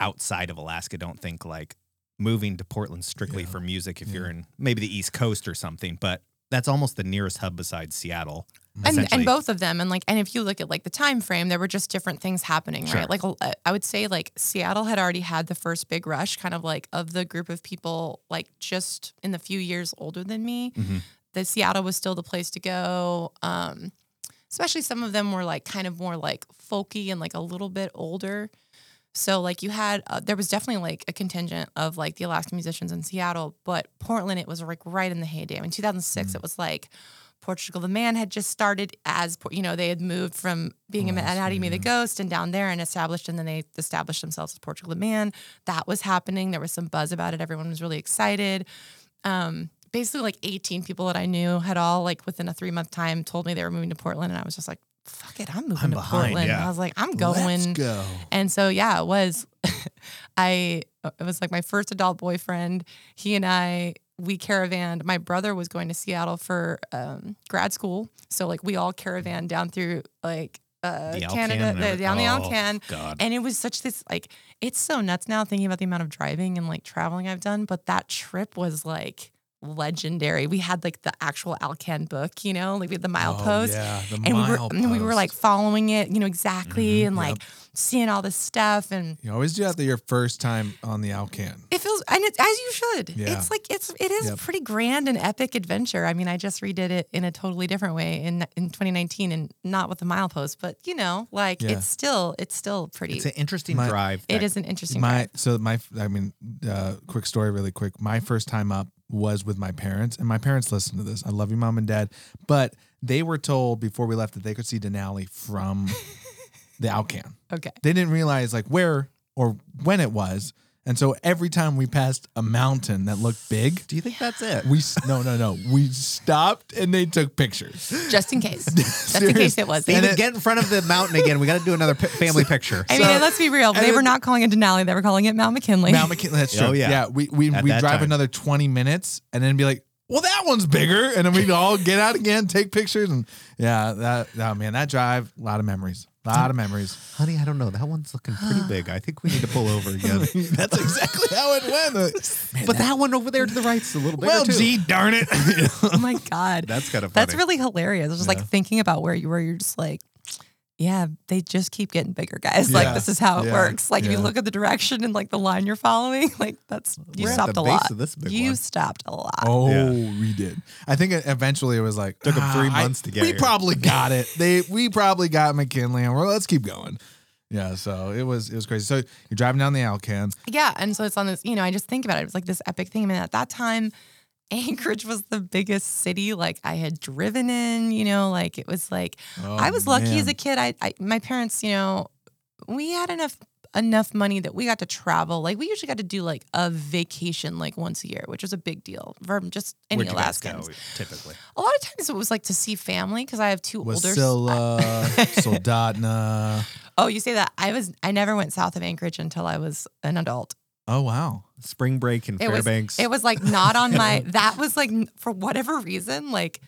outside of Alaska don't think like moving to Portland strictly yeah. for music if yeah. you're in maybe the East Coast or something, but that's almost the nearest hub besides Seattle. And, and both of them. And like, and if you look at like the time frame, there were just different things happening, sure. right? Like I would say like Seattle had already had the first big rush kind of like of the group of people like just in the few years older than me, mm-hmm. that Seattle was still the place to go. Um, especially some of them were like kind of more like folky and like a little bit older. So like you had, uh, there was definitely like a contingent of like the Alaska musicians in Seattle, but Portland, it was like right in the heyday. I mean, two thousand six, mm-hmm. it was like Portugal the Man had just started as, you know, they had moved from being in Anatomy the Ghost and down there and established, and then they established themselves as Portugal the Man. That was happening. There was some buzz about it. Everyone was really excited. Um, Basically, like eighteen people that I knew had all, like, within a three month time, told me they were moving to Portland, and I was just like, "Fuck it, I'm moving I'm to behind, Portland." Yeah. I was like, "I'm going." Let's go. And so, yeah, it was. I it was like my first adult boyfriend. He and I we caravanned. My brother was going to Seattle for um, grad school, so like we all caravanned down through like. Uh, Canada, the, down the Alcan, oh, and it was such this like it's so nuts now thinking about the amount of driving and like traveling I've done, but that trip was like. Legendary. We had like the actual Alcan book, you know, like we had the milepost, oh, yeah, the and mile we were post. And we were like following it, you know, exactly, mm-hmm, and yep. like seeing all this stuff. And you always do that your first time on the Alcan. It feels and it's as you should. Yeah. It's like it's it is yep. pretty grand and epic adventure. I mean, I just redid it in a totally different way in in twenty nineteen, and not with the milepost, but you know, like yeah. it's still it's still pretty. It's an interesting my, drive. It is an interesting. My drive. so my I mean, uh, quick story, really quick. My first time up. Was with my parents, and my parents listened to this. I love you, mom and dad, but they were told before we left that they could see Denali from the Alcan. Okay. They didn't realize like where or when it was, and so every time we passed a mountain that looked big, do you think yeah. that's it? We no, no, no. We stopped and they took pictures just in case. just in case it was. They didn't get in front of the mountain again. We got to do another p- family so, picture. I so, mean, let's be real. They it, were not calling it Denali. They were calling it Mount McKinley. Mount McKinley. That's true. Oh, yeah. Yeah. We we we drive time. another twenty minutes and then be like, well, that one's bigger, and then we'd all get out again, take pictures, and yeah, that oh, man, that drive, a lot of memories. A lot of memories. Honey, I don't know. That one's looking pretty big. I think we need to pull over again. That's exactly how it went. Man, but that, that one over there to the right's a little bigger, well, too. Well, gee, darn it. Oh, my God. That's kind of funny. That's really hilarious. I was just, yeah. like, thinking about where you were. You're just like, yeah, they just keep getting bigger, guys. Yeah. Like, this is how it yeah. works. Like, yeah. if you look at the direction and, like, the line you're following, like, that's you we're stopped a lot. You one. stopped a lot. Oh, yeah. We did. I think it, eventually it was like, took them three months I, to get we here. We probably got it. They We probably got McKinley, and we're let's keep going. Yeah, so it was it was crazy. So you're driving down the Alcan. Yeah, and so it's on this, you know, I just think about it. It was like this epic thing. I mean, at that time, Anchorage was the biggest city like I had driven in, you know, like it was like oh, I was lucky man. as a kid. I, I my parents, you know, we had enough enough money that we got to travel. Like we usually got to do like a vacation like once a year, which was a big deal for just any Alaskans. Go, typically, a lot of times it was like to see family because I have two Wasilla, older Soldotna. Oh, you say that I was I never went south of Anchorage until I was an adult. Oh, wow. Spring break in it Fairbanks. Was, it was like not on my, that was like, for whatever reason, like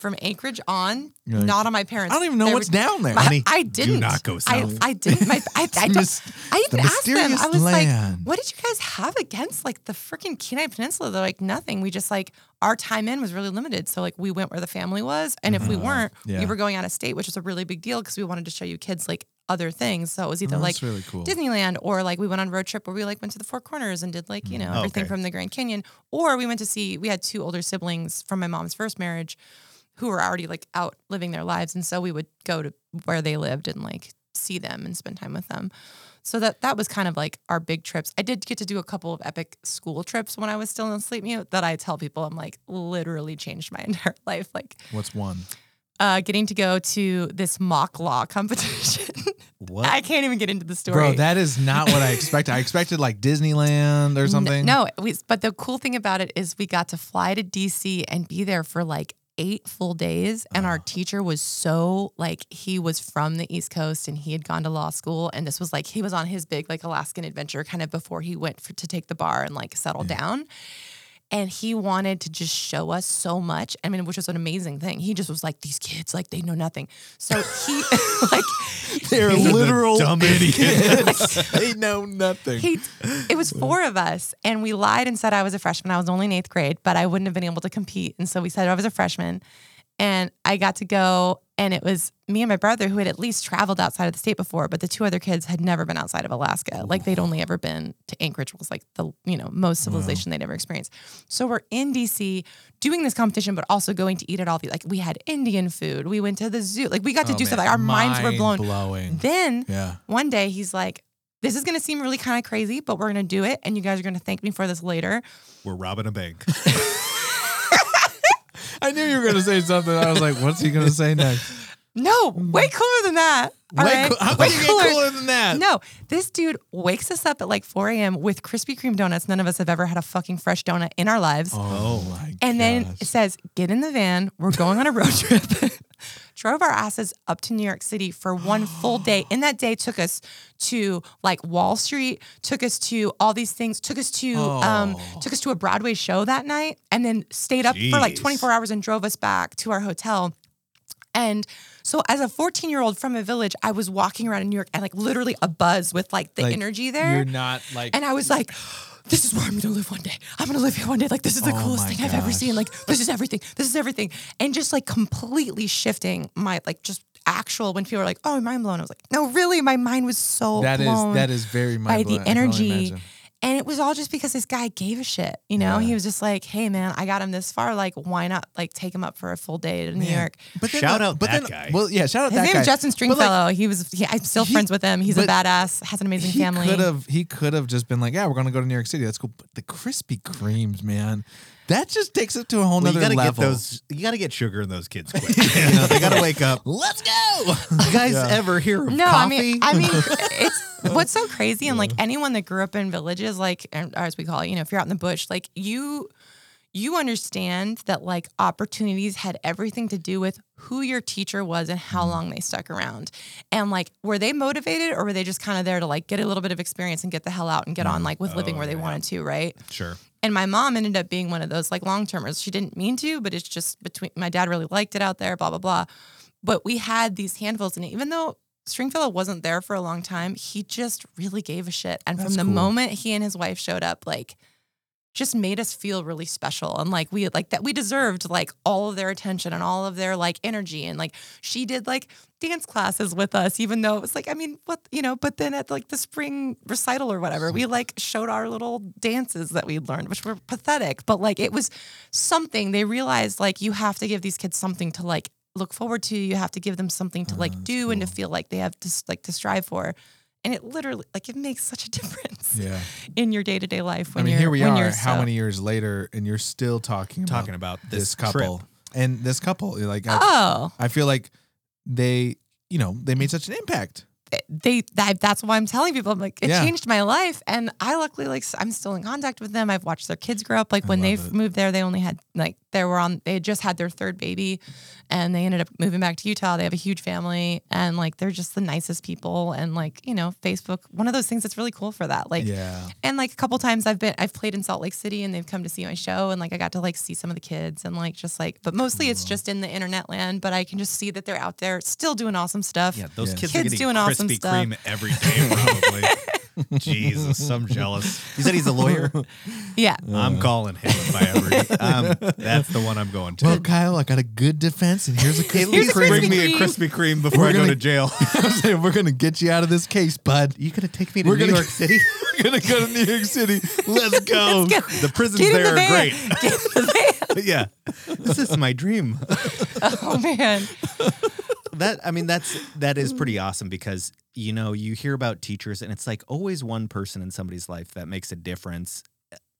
from Anchorage on, like, not on my parents. I don't even know there what's was, down there. My, Honey, I didn't. Do not go south. I, I didn't. My, I, I, mis- I even the asked them. I was land. like, what did you guys have against like the freaking Kenai Peninsula? They're like, nothing. We just like, our time in was really limited. So like we went where the family was. And if uh, we weren't, yeah. we were going out of state, which was a really big deal because we wanted to show you kids like other things. So it was either oh, like really cool. Disneyland or like we went on a road trip where we like went to the Four Corners and did like, you know, oh, everything okay. from the Grand Canyon, or we went to see, we had two older siblings from my mom's first marriage who were already like out living their lives. And so we would go to where they lived and like see them and spend time with them. So that, that was kind of like our big trips. I did get to do a couple of epic school trips when I was still in Sleetmute that I tell people I'm like literally changed my entire life. Like, what's one? Uh, getting to go to this mock law competition. What? I can't even get into the story. Bro, that is not what I expected. I expected like Disneyland or something. No, no we, but the cool thing about it is we got to fly to D C and be there for like eight full days. And oh. our teacher was so like, he was from the East Coast and he had gone to law school. And this was like, he was on his big like Alaskan adventure kind of before he went for, to take the bar and like settle yeah. down. And he wanted to just show us so much. I mean, which was an amazing thing. He just was like, these kids, like, they know nothing. So he, like... They're literal dumb idiots. Like, they know nothing. He, it was four of us. And we lied and said I was a freshman. I was only in eighth grade, but I wouldn't have been able to compete. And so we said I was a freshman. And I got to go. And it was me and my brother who had at least traveled outside of the state before. But the two other kids had never been outside of Alaska. Like, they'd only ever been to Anchorage, was like the, you know, most civilization wow. they'd ever experienced. So we're in D C doing this competition, but also going to eat at all the, like, we had Indian food. We went to the zoo. Like, we got to oh, do man. stuff. Like, our Mind minds were blown. Blowing. Then yeah. one day he's like, this is going to seem really kind of crazy, but we're going to do it. And you guys are going to thank me for this later. We're robbing a bank. I knew you were going to say something. I was like, what's he going to say next? No, way cooler than that. All way right? co- How can you cooler. get cooler than that? No, this dude wakes us up at like four a.m. with Krispy Kreme donuts. None of us have ever had a fucking fresh donut in our lives. Oh, my God. And gosh. Then it says, get in the van. We're going on a road trip. Drove our asses up to New York City for one full day. And that day took us to like Wall Street, took us to all these things, took us to oh. um, took us to a Broadway show that night, and then stayed up Jeez. for like twenty-four hours and drove us back to our hotel. And so as a fourteen-year-old from a village, I was walking around in New York and like literally abuzz with like the like, energy there. You're not like... And I was like... This is where I'm going to live one day. I'm going to live here one day. Like, this is the oh coolest thing gosh. I've ever seen. Like, this is everything. This is everything. And just like completely shifting my, like, just actual, when people were like, oh, my mind blown. I was like, no, really? My mind was so that blown. Is, that is very mind blown. By the energy. And it was all just because this guy gave a shit. You know, yeah. he was just like, hey, man, I got him this far. Like, why not, like, take him up for a full day to New yeah. York? But then, shout uh, out but that then, guy. Well, yeah, shout out His that guy. His name is Justin Stringfellow. Like, he was, he, I'm still he, friends with him. He's a badass, has an amazing he family. Could've, he could have just been like, yeah, we're going to go to New York City. That's cool. But the Krispy Kremes, man. That just takes it to a whole well, nother you gotta level. Get those, you got to get sugar in those kids quick. You know, they got to wake up. Let's go. You guys yeah. ever hear of no, coffee? No, I mean, I mean, it's what's so crazy. And like anyone that grew up in villages, like or as we call it, you know, if you're out in the bush, like you, you understand that like opportunities had everything to do with who your teacher was and how long they stuck around. And like, were they motivated or were they just kind of there to like get a little bit of experience and get the hell out and get on like with oh, living where they yeah. wanted to, right? Sure. And my mom ended up being one of those like long-termers. She didn't mean to, but it's just between my dad really liked it out there, blah, blah, blah. But we had these handfuls. And even though Stringfellow wasn't there for a long time, he just really gave a shit. And That's from the cool. moment he and his wife showed up, like just made us feel really special. And like, we like that we deserved like all of their attention and all of their like energy. And like, she did like dance classes with us, even though it was like, I mean, what, you know, but then at like the spring recital or whatever, we like showed our little dances that we'd learned, which were pathetic, but like, it was something they realized, like, you have to give these kids something to like look forward to. You have to give them something to like oh, do cool. and to feel like they have to like to strive for. And it literally, like, it makes such a difference yeah. in your day-to-day life. When I mean, you're, here we are, how so. many years later, and you're still talking about, talking about this, this couple. Trip. And this couple, like, I, oh. I feel like they, you know, they made such an impact. They, they That's why I'm telling people, I'm like, it yeah. changed my life. And I luckily, like, I'm still in contact with them. I've watched their kids grow up. Like, when they moved there, they only had, like, they were on, they had just had their third baby. And they ended up moving back to Utah. They have a huge family. And, like, they're just the nicest people. And, like, you know, Facebook, one of those things that's really cool for that. Like, yeah. and, like, a couple times I've been, I've played in Salt Lake City and they've come to see my show. And, like, I got to, like, see some of the kids and, like, just, like, but mostly cool. it's just in the internet land. But I can just see that they're out there still doing awesome stuff. Yeah, those yeah. kids, kids are doing awesome stuff. Krispy Kreme every day, probably. Jesus, I'm jealous. You said he's a lawyer? Yeah. I'm calling him if I ever get, um, that's the one I'm going to. Well, Kyle, I got a good defense, and here's a Krispy here's Kreme. A Bring me a Krispy Kreme before I go gonna, to jail. Saying, we're going to get you out of this case, bud. You going to take me to we're New gonna, York City? We're going to go to New York City. Let's go. Let's go. The prisons there the are great. Get in the van. Yeah. This is my dream. Oh man. That I mean that's that is pretty awesome because you know you hear about teachers and it's like always one person in somebody's life that makes a difference.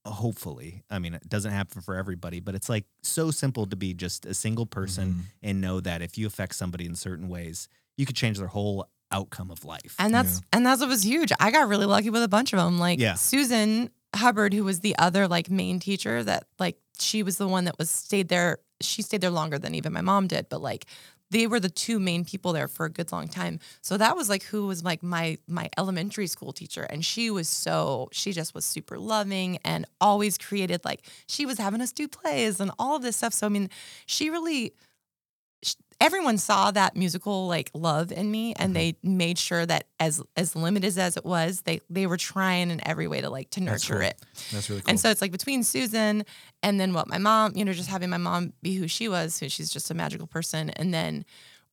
Hopefully, I mean it doesn't happen for everybody, but it's like so simple to be just a single person mm-hmm. and know that if you affect somebody in certain ways, you could change their whole outcome of life. And that's yeah. and that's what was huge. I got really lucky with a bunch of them. Like yeah. Susan Hubbard, who was the other like main teacher that like she was the one that was stayed there. She stayed there longer than even my mom did, but like they were the two main people there for a good long time. So that was like who was like my my elementary school teacher. And she was so, she just was super loving and always created like, she was having us do plays and all of this stuff. So, I mean, she really, she, everyone saw that musical like love in me and they made sure that as as limited as it was, they they were trying in every way to like to nurture That's cool. it. That's really cool. And so it's like between Susan and then what my mom, you know, just having my mom be who she was, who she's just a magical person. And then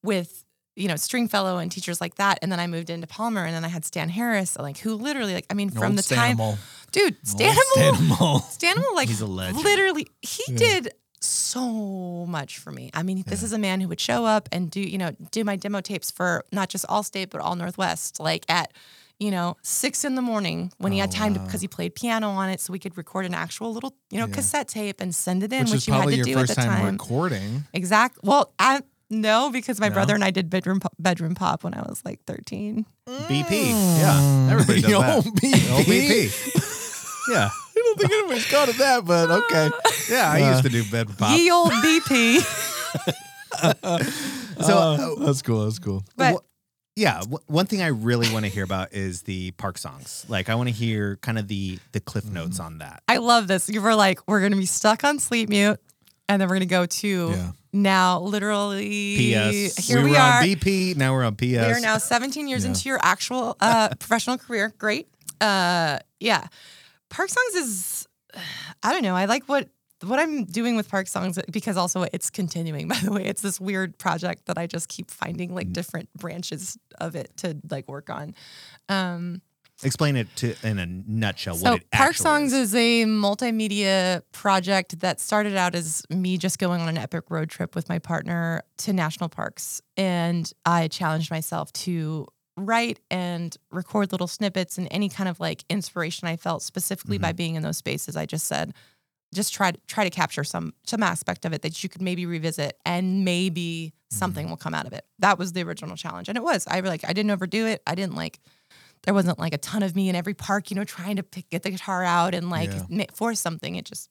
with, you know, Stringfellow and teachers like that. And then I moved into Palmer and then I had Stan Harris, like who literally like, I mean, An from the Stanimal. time, dude, Stanimal, Stanimal, like He's a legend. literally he yeah. did so much for me. I mean, yeah. this is a man who would show up and do, you know, do my demo tapes for not just all state, but all Northwest, like at, you know, six in the morning when oh, he had time wow. to, because he played piano on it. So we could record an actual little, you know, yeah. cassette tape and send it in, which, which you had to do at the time. time. Recording. Exactly. Well, I no, because my no. brother and I did bedroom, bedroom pop when I was like thirteen. B P. Mm. Yeah. Everybody does that. B P. Yeah. I don't think anybody's called it that, but okay. Yeah, I uh, used to do bed pop. Ye old B P. so uh, that's cool. That's cool. But wh- yeah, w- one thing I really want to hear about is the park songs. Like, I want to hear kind of the the cliff notes mm. on that. I love this. You were like, we're gonna be stuck on Sleetmute, and then we're gonna go to yeah. now literally P S. Here we, we were are on B P. Now we're on P S. We are now seventeen years yeah. into your actual uh, professional career. Great. Uh, yeah. Park songs is, I don't know. I like what what I'm doing with park songs because also it's continuing. By the way, it's this weird project that I just keep finding like different branches of it to like work on. Um, Explain it to in a nutshell. So what it park songs is. is a multimedia project that started out as me just going on an epic road trip with my partner to national parks, and I challenged myself to write and record little snippets and any kind of like inspiration I felt specifically mm-hmm. by being in those spaces. I just said, just try to try to capture some, some aspect of it that you could maybe revisit and maybe mm-hmm. something will come out of it. That was the original challenge. And it was, I like, I didn't overdo it. I didn't like, there wasn't like a ton of me in every park, you know, trying to pick, get the guitar out and like yeah. force something. It just,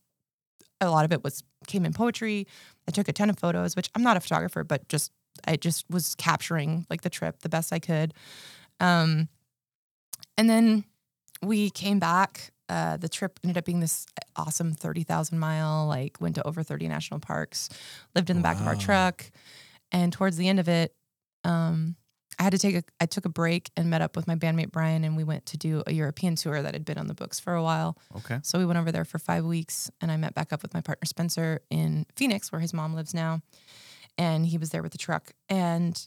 a lot of it was, came in poetry. I took a ton of photos, which I'm not a photographer, but just I just was capturing like the trip the best I could. Um, and then we came back. Uh, the trip ended up being this awesome thirty thousand mile, like went to over thirty national parks, lived in the wow. back of our truck. And towards the end of it, um, I had to take a, I took a break and met up with my bandmate, Brian, and we went to do a European tour that had been on the books for a while. Okay. So we went over there for five weeks and I met back up with my partner, Spencer, in Phoenix where his mom lives now. And he was there with the truck. And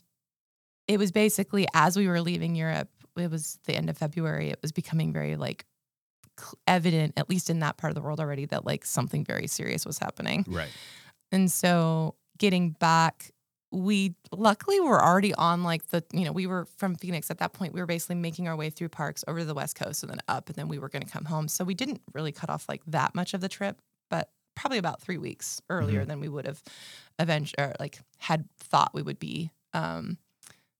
it was basically, as we were leaving Europe, it was the end of February, it was becoming very like evident, at least in that part of the world already, that like something very serious was happening. Right. And so getting back, we luckily were already on like the, you know, we were from Phoenix at that point. We were basically making our way through parks over to the West Coast and then up, and then we were going to come home. So we didn't really cut off like that much of the trip, but probably about three weeks earlier mm-hmm. than we would have eventually, or like had thought we would be, um,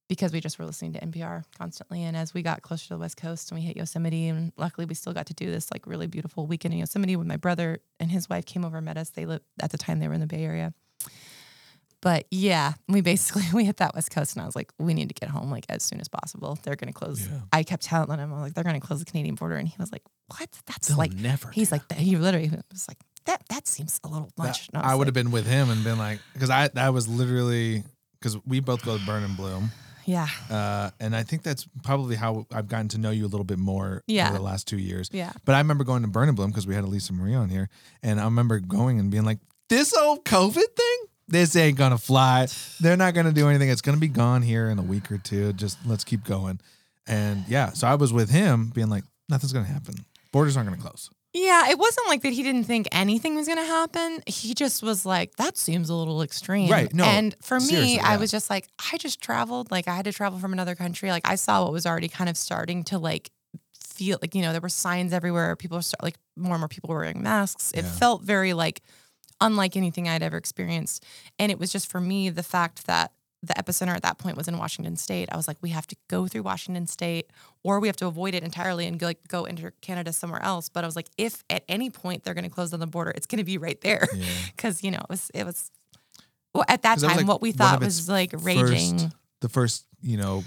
because we just were listening to N P R constantly. And as we got closer to the West Coast and we hit Yosemite, and luckily we still got to do this like really beautiful weekend in Yosemite when my brother and his wife came over and met us. They lived at the time they were in the Bay Area, but yeah, we basically, we hit that West Coast and I was like, we need to get home like as soon as possible. They're going to close. Yeah. I kept telling him, I was like, they're going to close the Canadian border. And he was like, what? That's They'll like, never he's do. like, he literally was like, That that seems a little much. That, I would like, have been with him and been like, because I that was literally because we both go to Burn and Bloom. Yeah. Uh, and I think that's probably how I've gotten to know you a little bit more yeah. over the last two years. Yeah. But I remember going to Burn and Bloom because we had Elisa Marie on here, and I remember going and being like, this old COVID thing, this ain't gonna fly. They're not gonna do anything. It's gonna be gone here in a week or two. Just let's keep going. And yeah, so I was with him being like, nothing's gonna happen. Borders aren't gonna close. Yeah, it wasn't like that he didn't think anything was going to happen. He just was like, that seems a little extreme. Right, no. And for me, yeah. I was just like, I just traveled. Like, I had to travel from another country. Like, I saw what was already kind of starting to, like, feel, like, you know, there were signs everywhere. People were, start, like, more and more people were wearing masks. It yeah. felt very, like, unlike anything I'd ever experienced. And it was just, for me, the fact that the epicenter at that point was in Washington State. I was like, we have to go through Washington State, or we have to avoid it entirely and go, like, go into Canada somewhere else. But I was like, if at any point they're going to close down the border, it's going to be right there. Because, yeah. you know, it was, it was well, at that time, that like what we thought was like raging. First, the first, you know,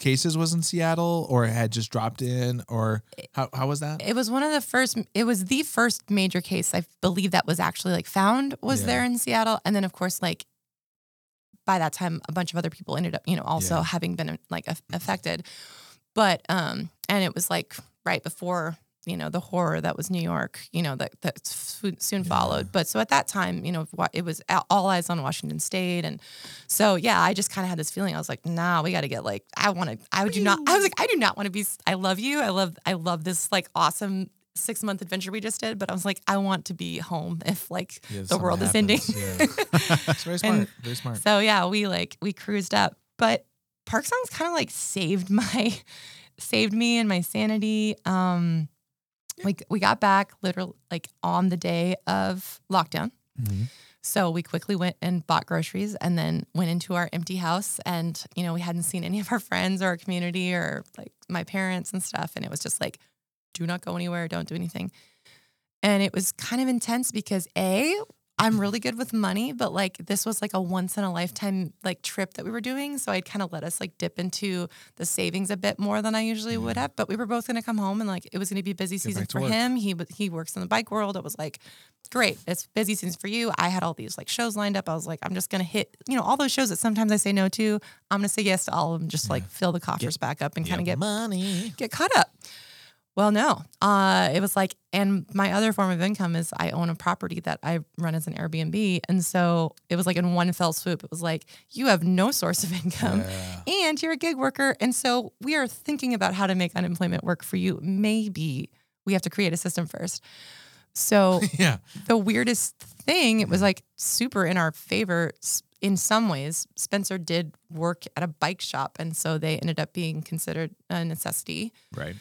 cases was in Seattle, or it had just dropped in, or how how was that? It was one of the first, it was the first major case, I believe, that was actually like found was yeah. there in Seattle. And then, of course, like, by that time, a bunch of other people ended up, you know, also yeah. having been like a- affected. But, um, and it was like right before, you know, the horror that was New York, you know, that, that soon yeah. followed. But so at that time, you know, it was all eyes on Washington State. And so, yeah, I just kind of had this feeling. I was like, nah, we got to get like, I want to, I do not, I was like, I do not want to be, I love you. I love, I love this like awesome six month adventure we just did, but I was like, I want to be home if like yeah, the world happens. Is ending. Yeah. It's very smart. Very smart. So yeah, we like, we cruised up, but Park Songs kind of like saved my, saved me and my sanity. Um, yeah. we, we got back literally like on the day of lockdown. Mm-hmm. So we quickly went and bought groceries and then went into our empty house, and, you know, we hadn't seen any of our friends or our community or like my parents and stuff. And it was just like, do not go anywhere. Don't do anything. And it was kind of intense because A, I'm really good with money, but like this was like a once in a lifetime like trip that we were doing. So I'd kind of let us like dip into the savings a bit more than I usually yeah. would have, but we were both going to come home and like, it was going to be busy season for work. him. He, he works in the bike world. It was like, great. It's busy season for you. I had all these like shows lined up. I was like, I'm just going to hit, you know, all those shows that sometimes I say no to, I'm going to say yes to all of them. Just yeah. like fill the coffers get, back up and kind of get money, get caught up. Well, no, uh, it was like, and my other form of income is I own a property that I run as an Airbnb. And so it was like in one fell swoop, it was like, you have no source of income yeah. and you're a gig worker. And so we are thinking about how to make unemployment work for you. Maybe we have to create a system first. So yeah. the weirdest thing, it was like super in our favor in some ways. Spencer did work at a bike shop. And so they ended up being considered a necessity. Right.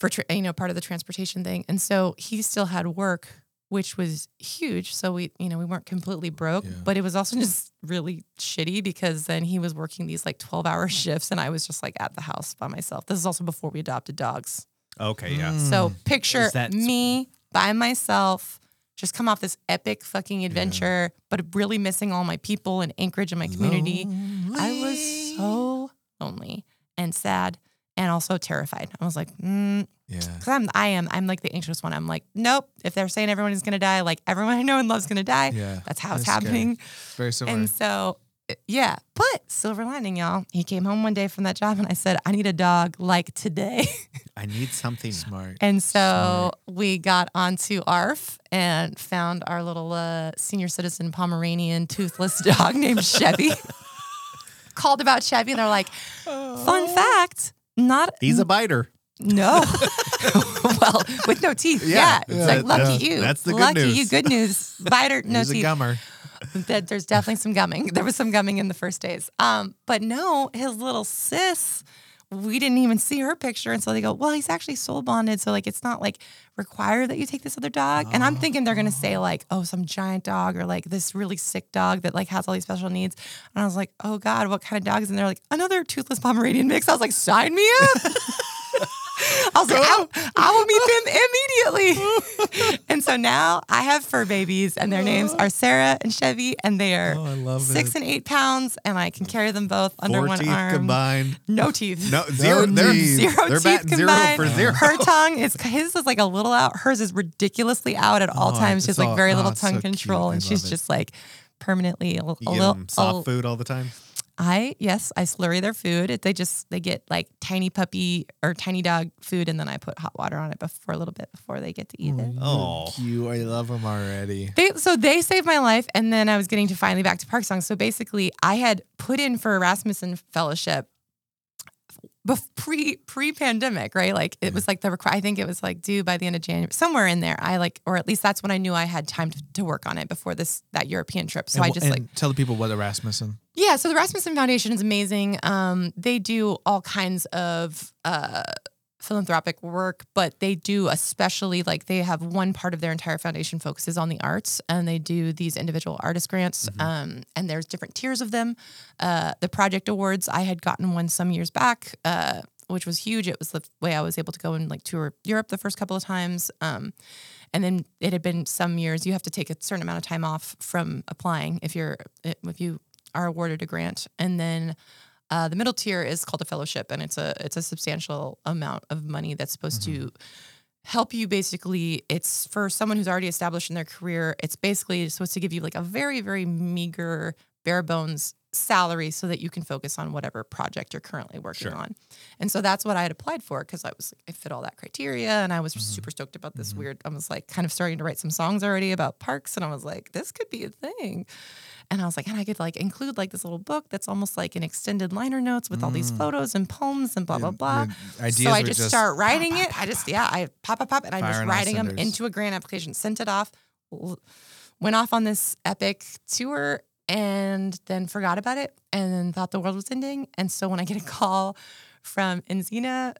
For, you know, part of the transportation thing. And so he still had work, which was huge. So we, you know, we weren't completely broke, yeah. but it was also just really shitty because then he was working these like twelve hour shifts and I was just like at the house by myself. This is also before we adopted dogs. Okay. Yeah. Mm. So picture that- me by myself, just come off this epic fucking adventure, yeah. but really missing all my people and Anchorage and my community. Lonely. I was so lonely and sad. And also terrified. I was like, mm. yeah, because I'm, I am, I'm like the anxious one. I'm like, nope. If they're saying everyone is gonna die, like everyone I know and love's gonna die. Yeah, that's how that's it's happening. Scary. Very similar. And so, yeah. But silver lining, y'all. He came home one day from that job, and I said, I need a dog like today. I need something smart. And so smart. we got onto A R F and found our little uh, senior citizen Pomeranian toothless dog named Chevy. Called about Chevy, and they're like, fun fact. Not he's a biter. No. Well, with no teeth. Yeah. yeah. It's yeah, like lucky yeah. you. That's the good lucky news. Lucky you. Good news. Biter, no he's teeth. He's a gummer. There's definitely some gumming. There was some gumming in the first days. Um, but no, his little sis, we didn't even see her picture. And so they go, well, he's actually soul bonded. So like, it's not like required that you take this other dog. Oh. And I'm thinking they're going to say like, oh, some giant dog or like this really sick dog that like has all these special needs. And I was like, oh God, what kind of dog is in there? Like another toothless Pomeranian mix. I was like, sign me up. I was like, I, I will meet them immediately. And so now I have fur babies, and their names are Sarah and Chevy, and they are oh, six it. and eight pounds, and I can carry them both under Four one teeth arm. Combined. No teeth. No zero. No they're, zero they're teeth combined. Zero for zero. Her tongue is his is like a little out. Hers is ridiculously out at all oh, times. She's like all, very little oh, tongue so control, and she's it. just like permanently a, a little soft food all the time. I, yes, I slurry their food. They just, they get like tiny puppy or tiny dog food, and then I put hot water on it before a little bit before they get to eat it. Oh, you, I love them already. They, so they saved my life, and then I was getting to finally back to Park Songs. So basically I had put in for a Rasmuson fellowship pre pre pandemic, right? Like it was like the requ- I think it was like due by the end of January, somewhere in there. I like, or at least that's when I knew I had time to, to work on it before this that European trip. So and, I just and like tell the people what the Rasmuson. Yeah, so the Rasmuson Foundation is amazing. Um, they do all kinds of uh, philanthropic work, but they do especially like they have one part of their entire foundation focuses on the arts, and they do these individual artist grants. Mm-hmm. Um, and there's different tiers of them. Uh, the project awards, I had gotten one some years back, uh, which was huge. It was the way I was able to go and like tour Europe the first couple of times. Um, and then it had been some years. You have to take a certain amount of time off from applying if you're if you are awarded a grant, and then. Uh, the middle tier is called a fellowship, and it's a it's a substantial amount of money that's supposed mm-hmm. to help you. Basically, it's for someone who's already established in their career. It's basically supposed to give you like a very, very meager, bare bones salary so that you can focus on whatever project you're currently working sure. on. And so that's what I had applied for because I was I fit all that criteria, and I was mm-hmm. super stoked about this mm-hmm. weird. I was like kind of starting to write some songs already about parks, and I was like, this could be a thing. And I was like, and I could like include like this little book that's almost like an extended liner notes with mm. all these photos and poems and blah, blah, blah. So I just, just start writing pop, it. Pop, I just, yeah, I pop, pop, pop. And I'm just writing them into a grant application, sent it off, went off on this epic tour and then forgot about it and then thought the world was ending. And so when I get a call from Enzina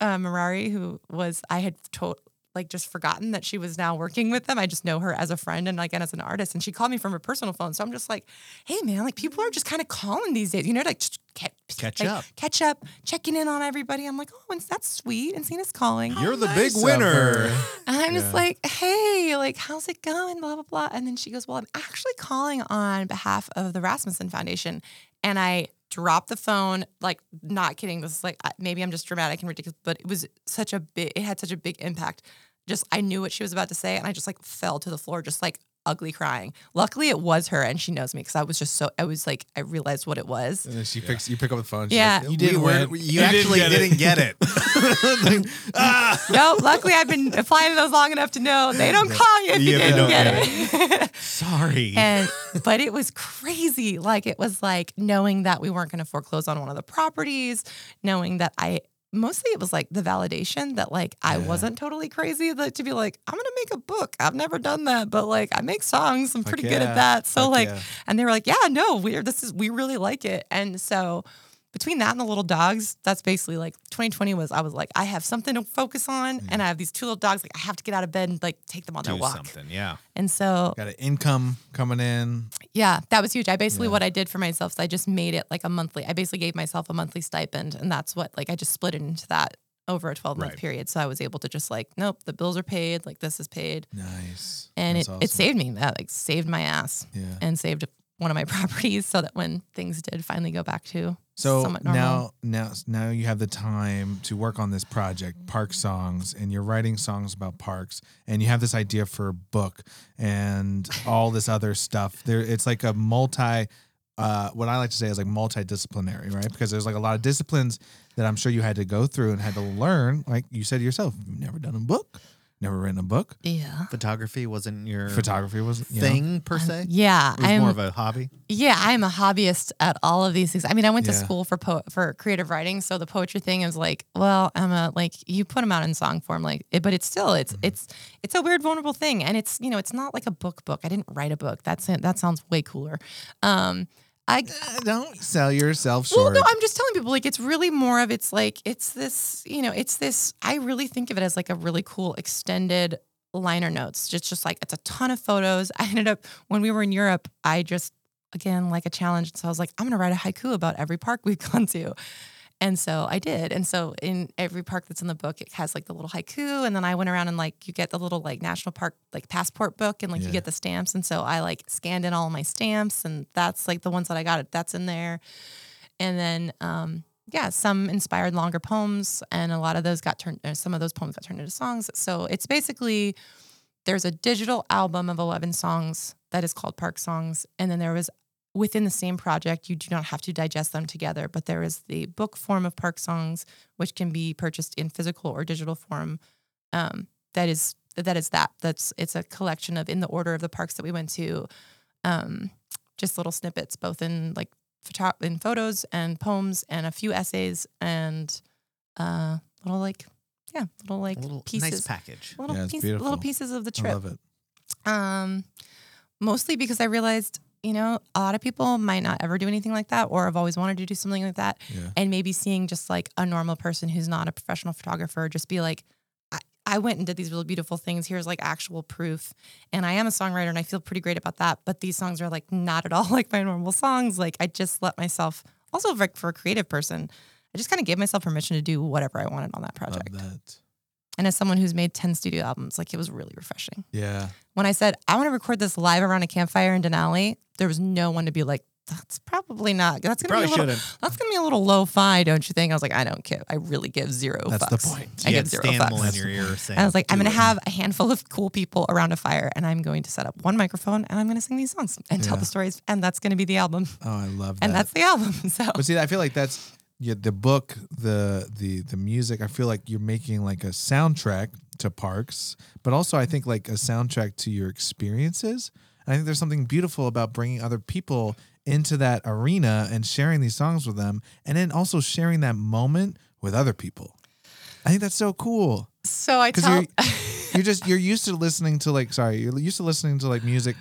uh, Mirari, who was, I had told, like just forgotten that she was now working with them. I just know her as a friend and like and as an artist. And she called me from her personal phone. So I'm just like, hey man, like people are just kind of calling these days, you know, like just catch, catch like, up, catch up, checking in on everybody. I'm like, oh, and that's sweet. And Cena's calling. You're the nice big winner. And I'm yeah. just like, hey, like how's it going? Blah blah blah. And then she goes, well, I'm actually calling on behalf of the Rasmussen Foundation. And I dropped the phone, like not kidding. This is like maybe I'm just dramatic and ridiculous, but it was such a big. It had such a big impact. Just I knew what she was about to say, and I just like fell to the floor, just like ugly crying. Luckily, it was her, and she knows me because I was just so. I was like, I realized what it was. And then she yeah. picks. You pick up the phone. Yeah, like, you did. We you, you actually didn't get it. Didn't get it. ah. No, luckily I've been applying those long enough to know they don't call you if yeah, you didn't get, get it. it. Sorry. And but it was crazy. Like it was like knowing that we weren't going to foreclose on one of the properties, knowing that I. Mostly it was like the validation that like I yeah. wasn't totally crazy like, to be like, I'm going to make a book. I've never done that, but like I make songs. I'm pretty Heck good yeah. at that. So Heck like, yeah. and they were like, yeah, no, we're, this is, we really like it. And so between that and the little dogs, that's basically like twenty twenty was, I was like, I have something to focus on. Mm. And I have these two little dogs. Like I have to get out of bed and like take them on Do their walk. Something, yeah. And so. Got an income coming in. Yeah, that was huge. I basically, yeah. what I did for myself is I just made it like a monthly, I basically gave myself a monthly stipend, and that's what, like, I just split it into that over a twelve month right. period. So I was able to just like, nope, the bills are paid. Like this is paid. Nice. And it, awesome. It saved me that like saved my ass yeah. and saved one of my properties so that when things did finally go back to so somewhat normal. now, now, now you have the time to work on this project, Park Songs, and you're writing songs about parks, and you have this idea for a book and all this other stuff. There, it's like a multi. Uh, what I like to say is like multidisciplinary, right? Because there's like a lot of disciplines that I'm sure you had to go through and had to learn. Like you said yourself, you've never done a book. Never written a book. Yeah. Photography wasn't your photography wasn't thing know. Per se. Um, yeah, it was I'm more of a hobby. Yeah, I am a hobbyist at all of these things. I mean, I went yeah. to school for po- for creative writing, so the poetry thing is like, well, Emma, like you put them out in song form, like, it, but it's still it's mm-hmm. it's it's a weird, vulnerable thing, and it's you know it's not like a book book. I didn't write a book. That's that sounds way cooler. Um, I uh, don't sell yourself short. Well, no, I'm just telling people like it's really more of it's like it's this, you know, it's this. I really think of it as like a really cool extended liner notes. It's just, just like it's a ton of photos. I ended up when we were in Europe, I just again like a challenge. So I was like, I'm gonna write a haiku about every park we've gone to. And so I did. And so in every park that's in the book, it has like the little haiku. And then I went around and like, you get the little like national park, like passport book and like yeah. you get the stamps. And so I like scanned in all my stamps and that's like the ones that I got. That's in there. And then, um, yeah, some inspired longer poems and a lot of those got turned, some of those poems got turned into songs. So it's basically, there's a digital album of eleven songs that is called Park Songs. And then there was within the same project, you do not have to digest them together, but there is the book form of Park Songs, which can be purchased in physical or digital form. Um, that is that is that. That's it's a collection of in the order of the parks that we went to, um, just little snippets, both in like photo- in photos and poems and a few essays and uh, little like yeah, little like little pieces, nice package, little, yeah, piece, little pieces of the trip. I love it. Um, mostly because I realized, you know, a lot of people might not ever do anything like that, or have always wanted to do something like that, yeah. and maybe seeing just like a normal person who's not a professional photographer just be like, I went and did these really beautiful things. Here's like actual proof. And I am a songwriter and I feel pretty great about that. But these songs are like not at all like my normal songs. Like I just let myself, also for, for a creative person, I just kind of gave myself permission to do whatever I wanted on that project. Love that. And as someone who's made ten studio albums, like it was really refreshing. Yeah. When I said, I want to record this live around a campfire in Denali, there was no one to be like, that's probably not, that's going to be a little, that's going to be a little lo-fi, don't you think? I was like, I don't care. I really give zero that's fucks. That's the point. I yeah, give zero fucks. Your ear saying, I was like, I'm going to have a handful of cool people around a fire and I'm going to set up one microphone and I'm going to sing these songs and yeah. tell the stories. And that's going to be the album. Oh, I love that. And that's the album. So, but see, I feel like that's yeah, the book, the, the, the music. I feel like you're making like a soundtrack to parks, but also I think like a soundtrack to your experiences. And I think there's something beautiful about bringing other people into that arena and sharing these songs with them, and then also sharing that moment with other people. I think that's so cool. So I tell you're, you're just you're used to listening to like sorry you're used to listening to like music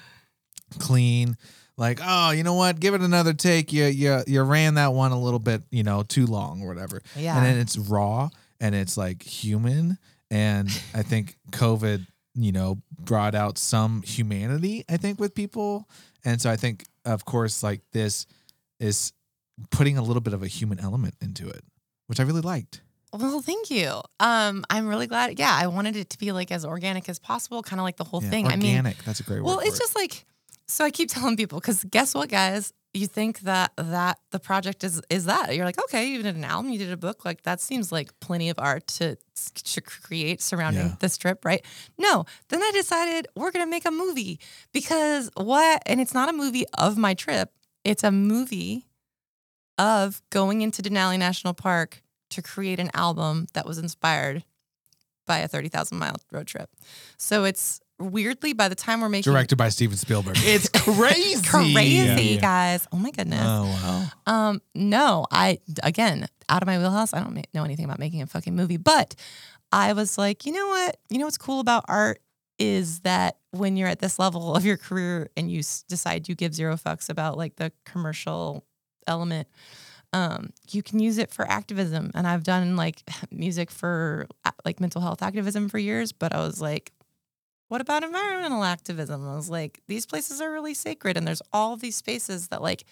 clean, like, oh, you know what, give it another take, you you you ran that one a little bit, you know, too long or whatever, yeah. And then it's raw and it's like human, and I think COVID, you know, brought out some humanity, I think, with people. And so I think, of course, like this is putting a little bit of a human element into it, which I really liked. Well, thank you. Um, I'm really glad. Yeah, I wanted it to be like as organic as possible, kind of like the whole yeah, thing. Organic, I mean, that's a great word. Well, it's it. just like, so I keep telling people, because guess what, guys? You think that that the project is is that. You're like, okay, you did an album, you did a book. Like, that seems like plenty of art to, to create surrounding yeah. this trip, right? No. Then I decided we're going to make a movie, because what? And it's not a movie of my trip. It's a movie of going into Denali National Park to create an album that was inspired by a thirty thousand mile road trip. So it's weirdly, by the time we're making, directed by Steven Spielberg, it's crazy, crazy yeah. guys. Oh my goodness. Oh wow. Um, no, I again out of my wheelhouse. I don't ma- know anything about making a fucking movie, but I was like, you know what? You know what's cool about art is that when you're at this level of your career and you s- decide you give zero fucks about like the commercial element, um, you can use it for activism. And I've done like music for like mental health activism for years, but I was like, what about environmental activism? I was like, these places are really sacred. And there's all these spaces that, like,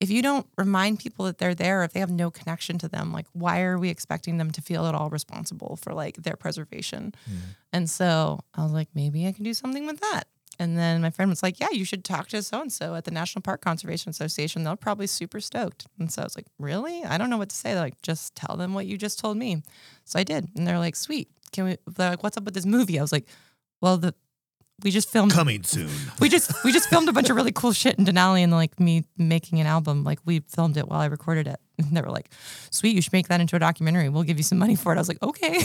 if you don't remind people that they're there, if they have no connection to them, like, why are we expecting them to feel at all responsible for, like, their preservation? Yeah. And so I was like, maybe I can do something with that. And then my friend was like, yeah, you should talk to so-and-so at the National Park Conservation Association. They're probably super stoked. And so I was like, really? I don't know what to say. They're like, just tell them what you just told me. So I did. And they're like, sweet. Can we? They're like, what's up with this movie? I was like, well, the we just filmed coming soon. We just we just filmed a bunch of really cool shit in Denali, and like me making an album, like we filmed it while I recorded it. And they were like, "Sweet, you should make that into a documentary. We'll give you some money for it." I was like, "Okay."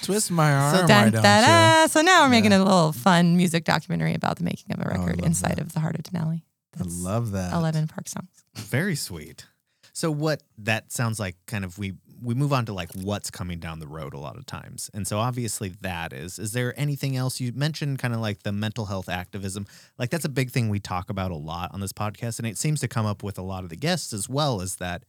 Twist my arm. So, dun, da, so now we're yeah. making a little fun music documentary about the making of a record oh, inside that. of the heart of Denali. That's I love that. eleven park songs. Very sweet. So what that sounds like, kind of we. we move on to like what's coming down the road a lot of times. And so obviously that is, is there anything else you mentioned kind of like the mental health activism? Like that's a big thing we talk about a lot on this podcast. And it seems to come up with a lot of the guests as well, is that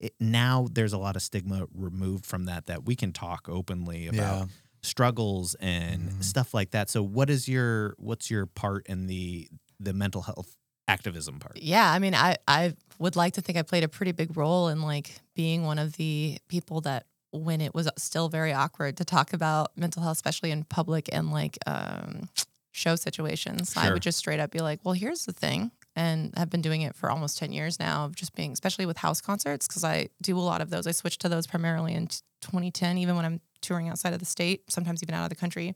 it, now there's a lot of stigma removed from that, that we can talk openly about yeah. struggles and mm-hmm. stuff like that. So what is your, what's your part in the, the mental health activism part? Yeah. I mean, I, I would like to think I played a pretty big role in like being one of the people that when it was still very awkward to talk about mental health, especially in public and like um, show situations, sure. I would just straight up be like, well, here's the thing. And I've been doing it for almost ten years now of just being, especially with house concerts, because I do a lot of those. I switched to those primarily in twenty ten, even when I'm touring outside of the state, sometimes even out of the country.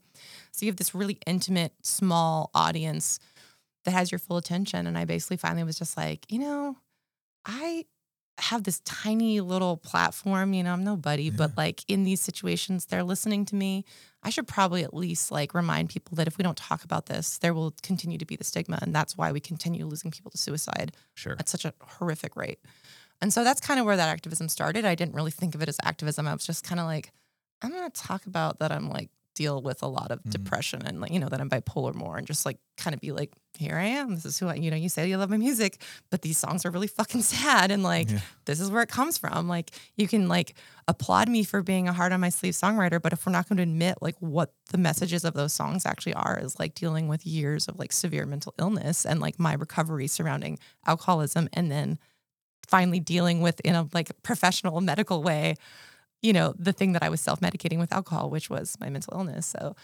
So you have this really intimate, small audience that has your full attention. And I basically finally was just like, you know, I have this tiny little platform, you know, I'm nobody, yeah. but like in these situations, they're listening to me. I should probably at least like remind people that if we don't talk about this, there will continue to be the stigma. And that's why we continue losing people to suicide sure. at such a horrific rate. And so that's kind of where that activism started. I didn't really think of it as activism. I was just kind of like, I'm going to talk about that. I'm like, deal with a lot of mm-hmm. depression and like, you know, that I'm bipolar more and just like kind of be like, here I am. This is who I, you know, you say you love my music, but these songs are really fucking sad. And like, yeah. this is where it comes from. Like you can like applaud me for being a heart on my sleeve songwriter, but if we're not going to admit like what the messages of those songs actually are is like dealing with years of like severe mental illness and like my recovery surrounding alcoholism. And then finally dealing with in a like professional medical way, you know, the thing that I was self-medicating with alcohol, which was my mental illness. So,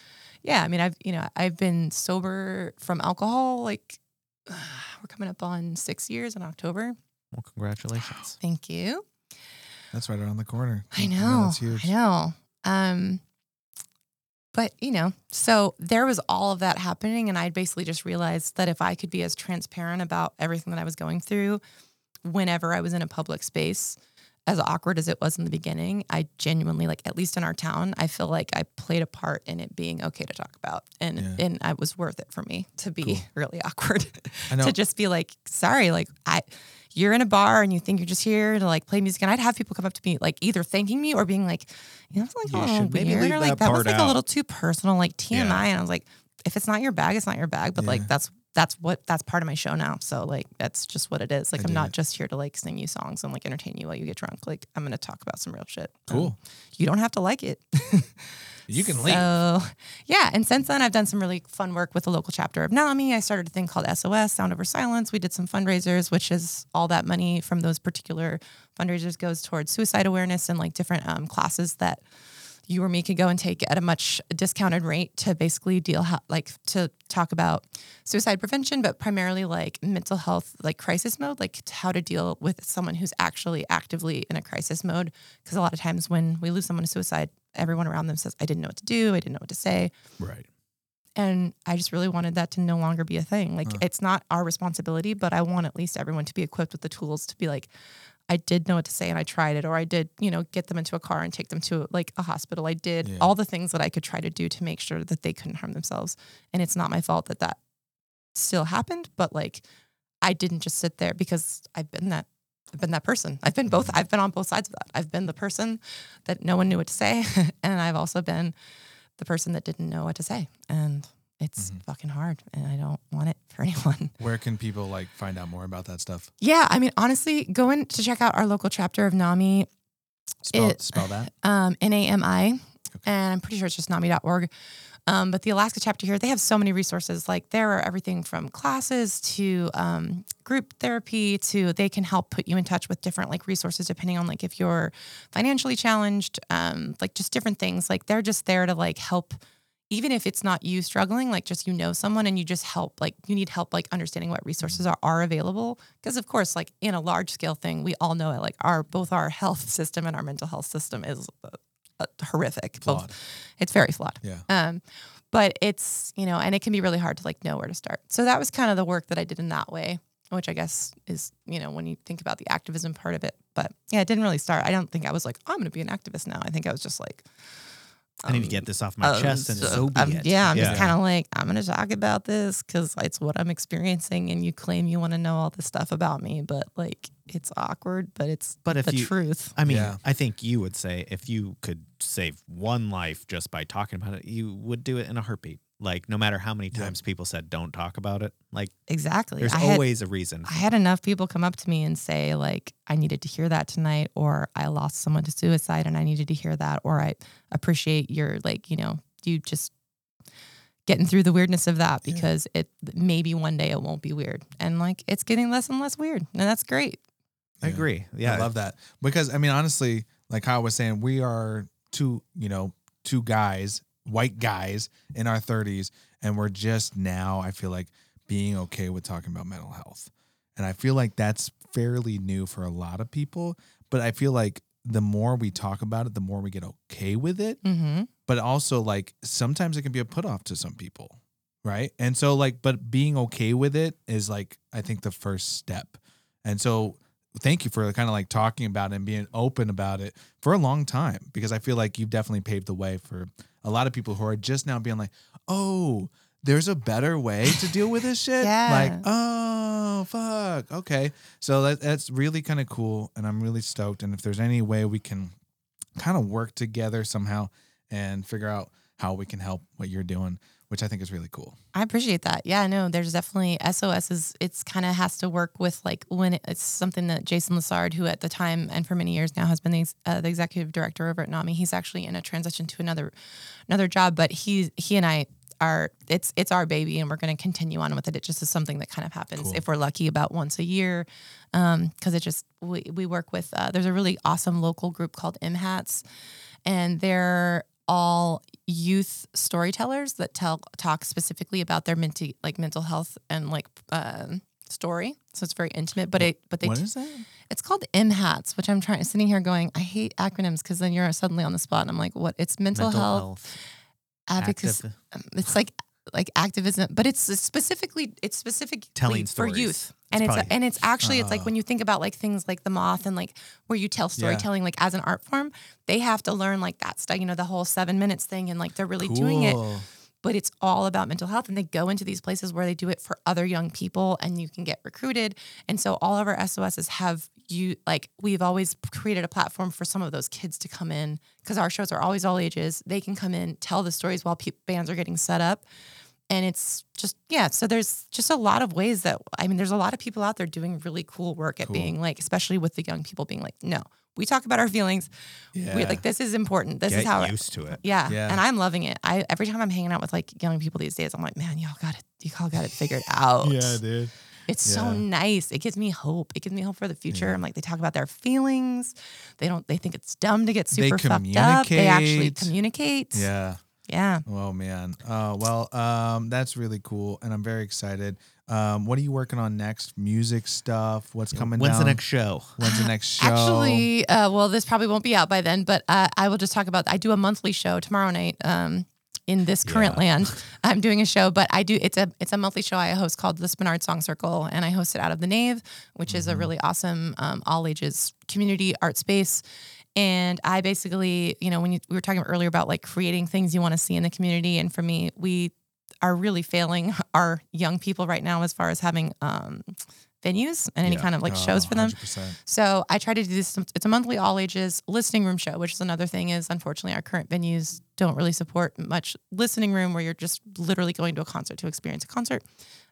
yeah, I mean, I've, you know, I've been sober from alcohol, like, uh, we're coming up on six years in October. Well, congratulations. Thank you. That's right around the corner. I know. I know, that's huge. I know. Um, but, you know, so there was all of that happening, and I basically just realized that if I could be as transparent about everything that I was going through whenever I was in a public space— as awkward as it was in the beginning, I genuinely, like, at least in our town, I feel like I played a part in it being okay to talk about. And yeah. and it was worth it for me to be cool. really awkward. I know. To just be like, sorry, like, I, you're in a bar and you think you're just here to, like, play music. And I'd have people come up to me, like, either thanking me or being like, you know, it's like, oh, maybe weird. Or, like, that, that was, like, out. A little too personal, like, T M I. Yeah. And I was like, if it's not your bag, it's not your bag. But, yeah. like, that's... That's what, that's part of my show now. So like, that's just what it is. Like, I I'm not it. just here to like sing you songs and like entertain you while you get drunk. Like I'm going to talk about some real shit. Cool. Um, you don't have to like it. You can so, leave. Yeah. And since then I've done some really fun work with the local chapter of NAMI. I started a thing called S O S, Sound Over Silence. We did some fundraisers, which is all that money from those particular fundraisers goes towards suicide awareness and like different um, classes that you or me could go and take at a much discounted rate to basically deal like to talk about suicide prevention, but primarily like mental health, like crisis mode, like how to deal with someone who's actually actively in a crisis mode. Because a lot of times when we lose someone to suicide, everyone around them says, I didn't know what to do. I didn't know what to say. Right. And I just really wanted that to no longer be a thing. Like uh. It's not our responsibility, but I want at least everyone to be equipped with the tools to be like, I did know what to say and I tried it, or I did, you know, get them into a car and take them to like a hospital. I did yeah. all the things that I could try to do to make sure that they couldn't harm themselves. And it's not my fault that that still happened, but like, I didn't just sit there because I've been that, I've been that person. I've been both, I've been on both sides of that. I've been the person that no one knew what to say. And I've also been the person that didn't know what to say. And it's mm-hmm. fucking hard, and I don't want it for anyone. Where can people like find out more about that stuff? Yeah, I mean, honestly, go in to check out our local chapter of NAMI. Spell, it, spell that. Um, N A M I, okay. And I'm pretty sure it's just NAMI dot org. Um, but the Alaska chapter here, they have so many resources. Like there are everything from classes to um, group therapy to they can help put you in touch with different like resources depending on like if you're financially challenged, um, like just different things. Like they're just there to like help. Even if it's not you struggling, like just, you know, someone and you just help, like you need help, like understanding what resources are, are available. Cause of course, like in a large scale thing, we all know it, like our, both our health system and our mental health system is uh, horrific. Flawed. Both. It's very flawed. Yeah. Um, but it's, you know, and it can be really hard to like know where to start. So that was kind of the work that I did in that way, which I guess is, you know, when you think about the activism part of it, but yeah, it didn't really start. I don't think I was like, oh, I'm going to be an activist now. I think I was just like, I need to get this off my um, chest and so, so be um, it. Yeah, I'm yeah. just kind of like, I'm going to talk about this because it's what I'm experiencing and you claim you want to know all this stuff about me, but like it's awkward, but it's but if the you, truth. I mean, yeah. I think you would say if you could save one life just by talking about it, you would do it in a heartbeat. Like no matter how many times yeah. people said don't talk about it. Like exactly. There's I always had, a reason. I had enough people come up to me and say like I needed to hear that tonight, or I lost someone to suicide and I needed to hear that, or I appreciate your like, you know, you just getting through the weirdness of that because yeah. it maybe one day it won't be weird. And like it's getting less and less weird. And that's great. Yeah. I agree. Yeah. I love that. Because I mean honestly, like Kyle was saying, we are two, you know, two guys. White guys in our thirties, and we're just now, I feel like, being okay with talking about mental health. And I feel like that's fairly new for a lot of people, but I feel like the more we talk about it, the more we get okay with it. Mm-hmm. But also, like, sometimes it can be a put off to some people, right? And so, like, but being okay with it is, like, I think the first step. And so thank you for kind of like talking about it and being open about it for a long time, because I feel like you've definitely paved the way for a lot of people who are just now being like, oh, there's a better way to deal with this shit. Yeah. Like, oh, fuck. Okay. So that, that's really kind of cool. And I'm really stoked. And if there's any way we can kind of work together somehow and figure out how we can help what you're doing, which I think is really cool. I appreciate that. Yeah, no, there's definitely S O S is, it's kind of has to work with like when it, it's something that Jason Lessard, who at the time and for many years now has been the, uh, the executive director over at NAMI. He's actually in a transition to another, another job, but he, he and I are, it's, it's our baby and we're going to continue on with it. It just is something that kind of happens cool. if we're lucky about once a year. Um, cause it just, we, we work with, uh, there's a really awesome local group called M H A Ts, and they're all youth storytellers that tell talk specifically about their mental like mental health and like um, story. So it's very intimate. But it but they what is that? It's called M H A Ts, which I'm trying sitting here going, I hate acronyms because then you're suddenly on the spot and I'm like, what? It's mental, mental health, health advocacy. Um, it's like like activism, but it's specifically it's specific telling for stories. Youth. And it's, it's probably, and it's actually, uh, it's like when you think about like things like The Moth and like where you tell storytelling, yeah. like as an art form, they have to learn like that stuff, you know, the whole seven minutes thing and like they're really cool. doing it, but it's all about mental health. And they go into these places where they do it for other young people and you can get recruited. And so all of our S O Ss have you, like we've always created a platform for some of those kids to come in because our shows are always all ages. They can come in, tell the stories while pe- bands are getting set up. And it's just, yeah, so there's just a lot of ways that, I mean, there's a lot of people out there doing really cool work at cool. being like, especially with the young people being like, no, we talk about our feelings. Yeah. We, like, this is important. This Get is how I'm used to it. Yeah. yeah. And I'm loving it. I Every time I'm hanging out with like young people these days, I'm like, man, y'all got it. Y'all got it figured out. Yeah, dude. It's yeah. so nice. It gives me hope. It gives me hope for the future. Yeah. I'm like, they talk about their feelings. They don't, they think it's dumb to get super fucked up. They actually communicate. Yeah. Yeah. Oh, man. Uh, well, um, that's really cool. And I'm very excited. Um, what are you working on next? Music stuff? What's coming When's down? the next show? When's the next show? Actually, uh, well, this probably won't be out by then, but uh, I will just talk about, I do a monthly show tomorrow night um, in this current yeah. land. I'm doing a show, but I do, it's a it's a monthly show I host called the Spenard Song Circle, and I host it out of the Nave, which mm-hmm. is a really awesome um, all ages community art space. And I basically, you know, when you, we were talking earlier about like creating things you want to see in the community. And for me, we are really failing our young people right now as far as having um, venues and any yeah. kind of like oh, shows for them. one hundred percent So I try to do this. It's a monthly all ages listening room show, which is another thing is unfortunately our current venues don't really support much listening room where you're just literally going to a concert to experience a concert.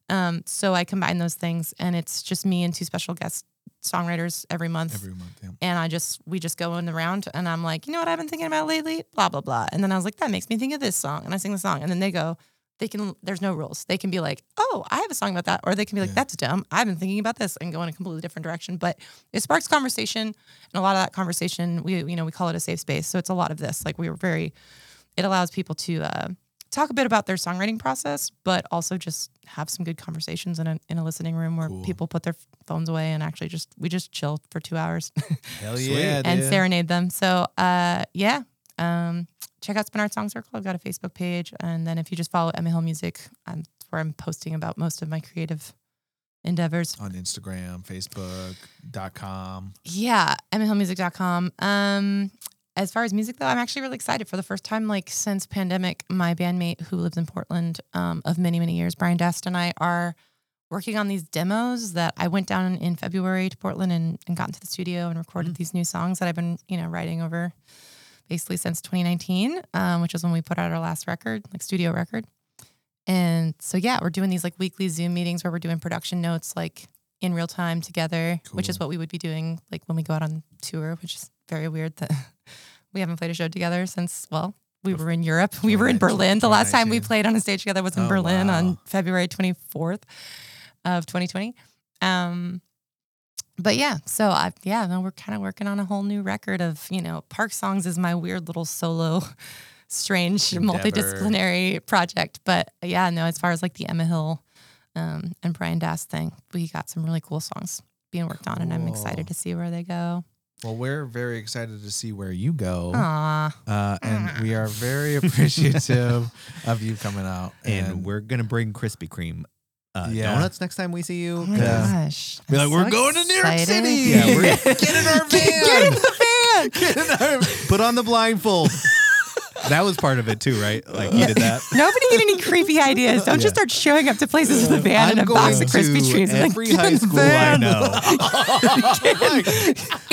Um, so I combine those things and it's just me and two special guests. Songwriters every month, every month, yeah. and I just we just go in the round, and I'm like, you know what I've been thinking about lately, blah blah blah, and then I was like, that makes me think of this song, and I sing the song, and then they go, they can, there's no rules, they can be like, oh, I have a song about that, or they can be like, yeah. that's dumb, I've been thinking about this, and go in a completely different direction, but it sparks conversation, and a lot of that conversation, we you know we call it a safe space, so it's a lot of this, like we were very, it allows people to uh, talk a bit about their songwriting process, but also just have some good conversations in a in a listening room where cool. people put their phones away and actually just we just chill for two hours. Hell yeah, and dude. Serenade them. So uh, yeah, um, check out Spenard Song Circle. I've got a Facebook page, and then if you just follow Emma Hill Music, I'm where I'm posting about most of my creative endeavors on Instagram, Facebook dot com. Yeah, Emma Hill Music dot com. Um. As far as music, though, I'm actually really excited. For the first time, like, since pandemic, my bandmate who lives in Portland um, of many, many years, Brian Dest, and I are working on these demos that I went down in February to Portland and, and got into the studio and recorded mm-hmm. these new songs that I've been, you know, writing over basically since twenty nineteen, um, which is when we put out our last record, like, studio record. And so, yeah, we're doing these, like, weekly Zoom meetings where we're doing production notes, like, in real time together, cool. which is what we would be doing, like, when we go out on tour, which is very weird that we haven't played a show together since, well, we were in Europe. We were in Berlin. The last time we played on a stage together was in oh, Berlin wow. on February twenty-fourth of twenty twenty. Um, but yeah, so I, yeah, no, we're kind of working on a whole new record of, you know, Park Songs is my weird little solo, strange, endeavor. Multidisciplinary project. But yeah, no, as far as like the Emma Hill um, and Brian Dass thing, we got some really cool songs being worked cool. on, and I'm excited to see where they go. Well, we're very excited to see where you go, uh, and we are very appreciative of you coming out. And, and we're going to bring Krispy Kreme uh, yeah. donuts next time we see you. Oh my gosh. Be like, so we're going excited. to New York City. Yeah, we're, get in our van. Get in the van. Get in our, put on the blindfold. That was part of it too, right? Like you did that. Nobody get any creepy ideas. Don't yeah. just start showing up to places with a van I'm and a box of Krispy Treats. Every like, high school I know.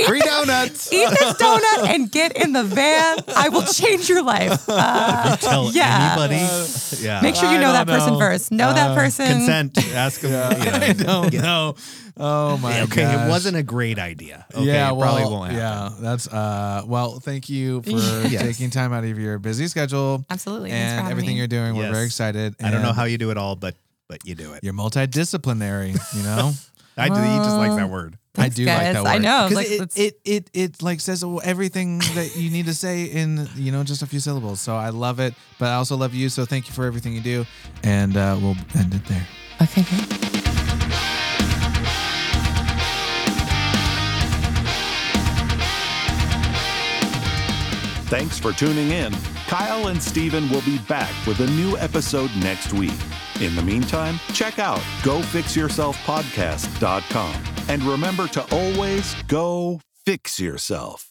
Free donuts. Eat this donut and get in the van. I will change your life. Uh, you tell yeah. anybody. Uh, yeah. Make sure you know that know. person first. Know uh, that person. Consent. Ask them. Yeah. I don't yeah. know. Oh my okay, gosh. Okay, it wasn't a great idea. Okay, yeah, well, it probably won't happen. Yeah, that's uh well, thank you for yes. taking time out of your busy schedule. Absolutely. And everything me. you're doing. Yes. We're very excited. I don't know how you do it all, but but you do it. You're multidisciplinary, you know? I do well, he just likes that word. Thanks, I do guys. like that word. I know. Like, it, it, it, it like says everything that you need to say in, you know, just a few syllables. So I love it, but I also love you, so thank you for everything you do. And uh, we'll end it there. Okay, great. Thanks for tuning in. Kyle and Stephen will be back with a new episode next week. In the meantime, check out go fix yourself podcast dot com. And remember to always go fix yourself.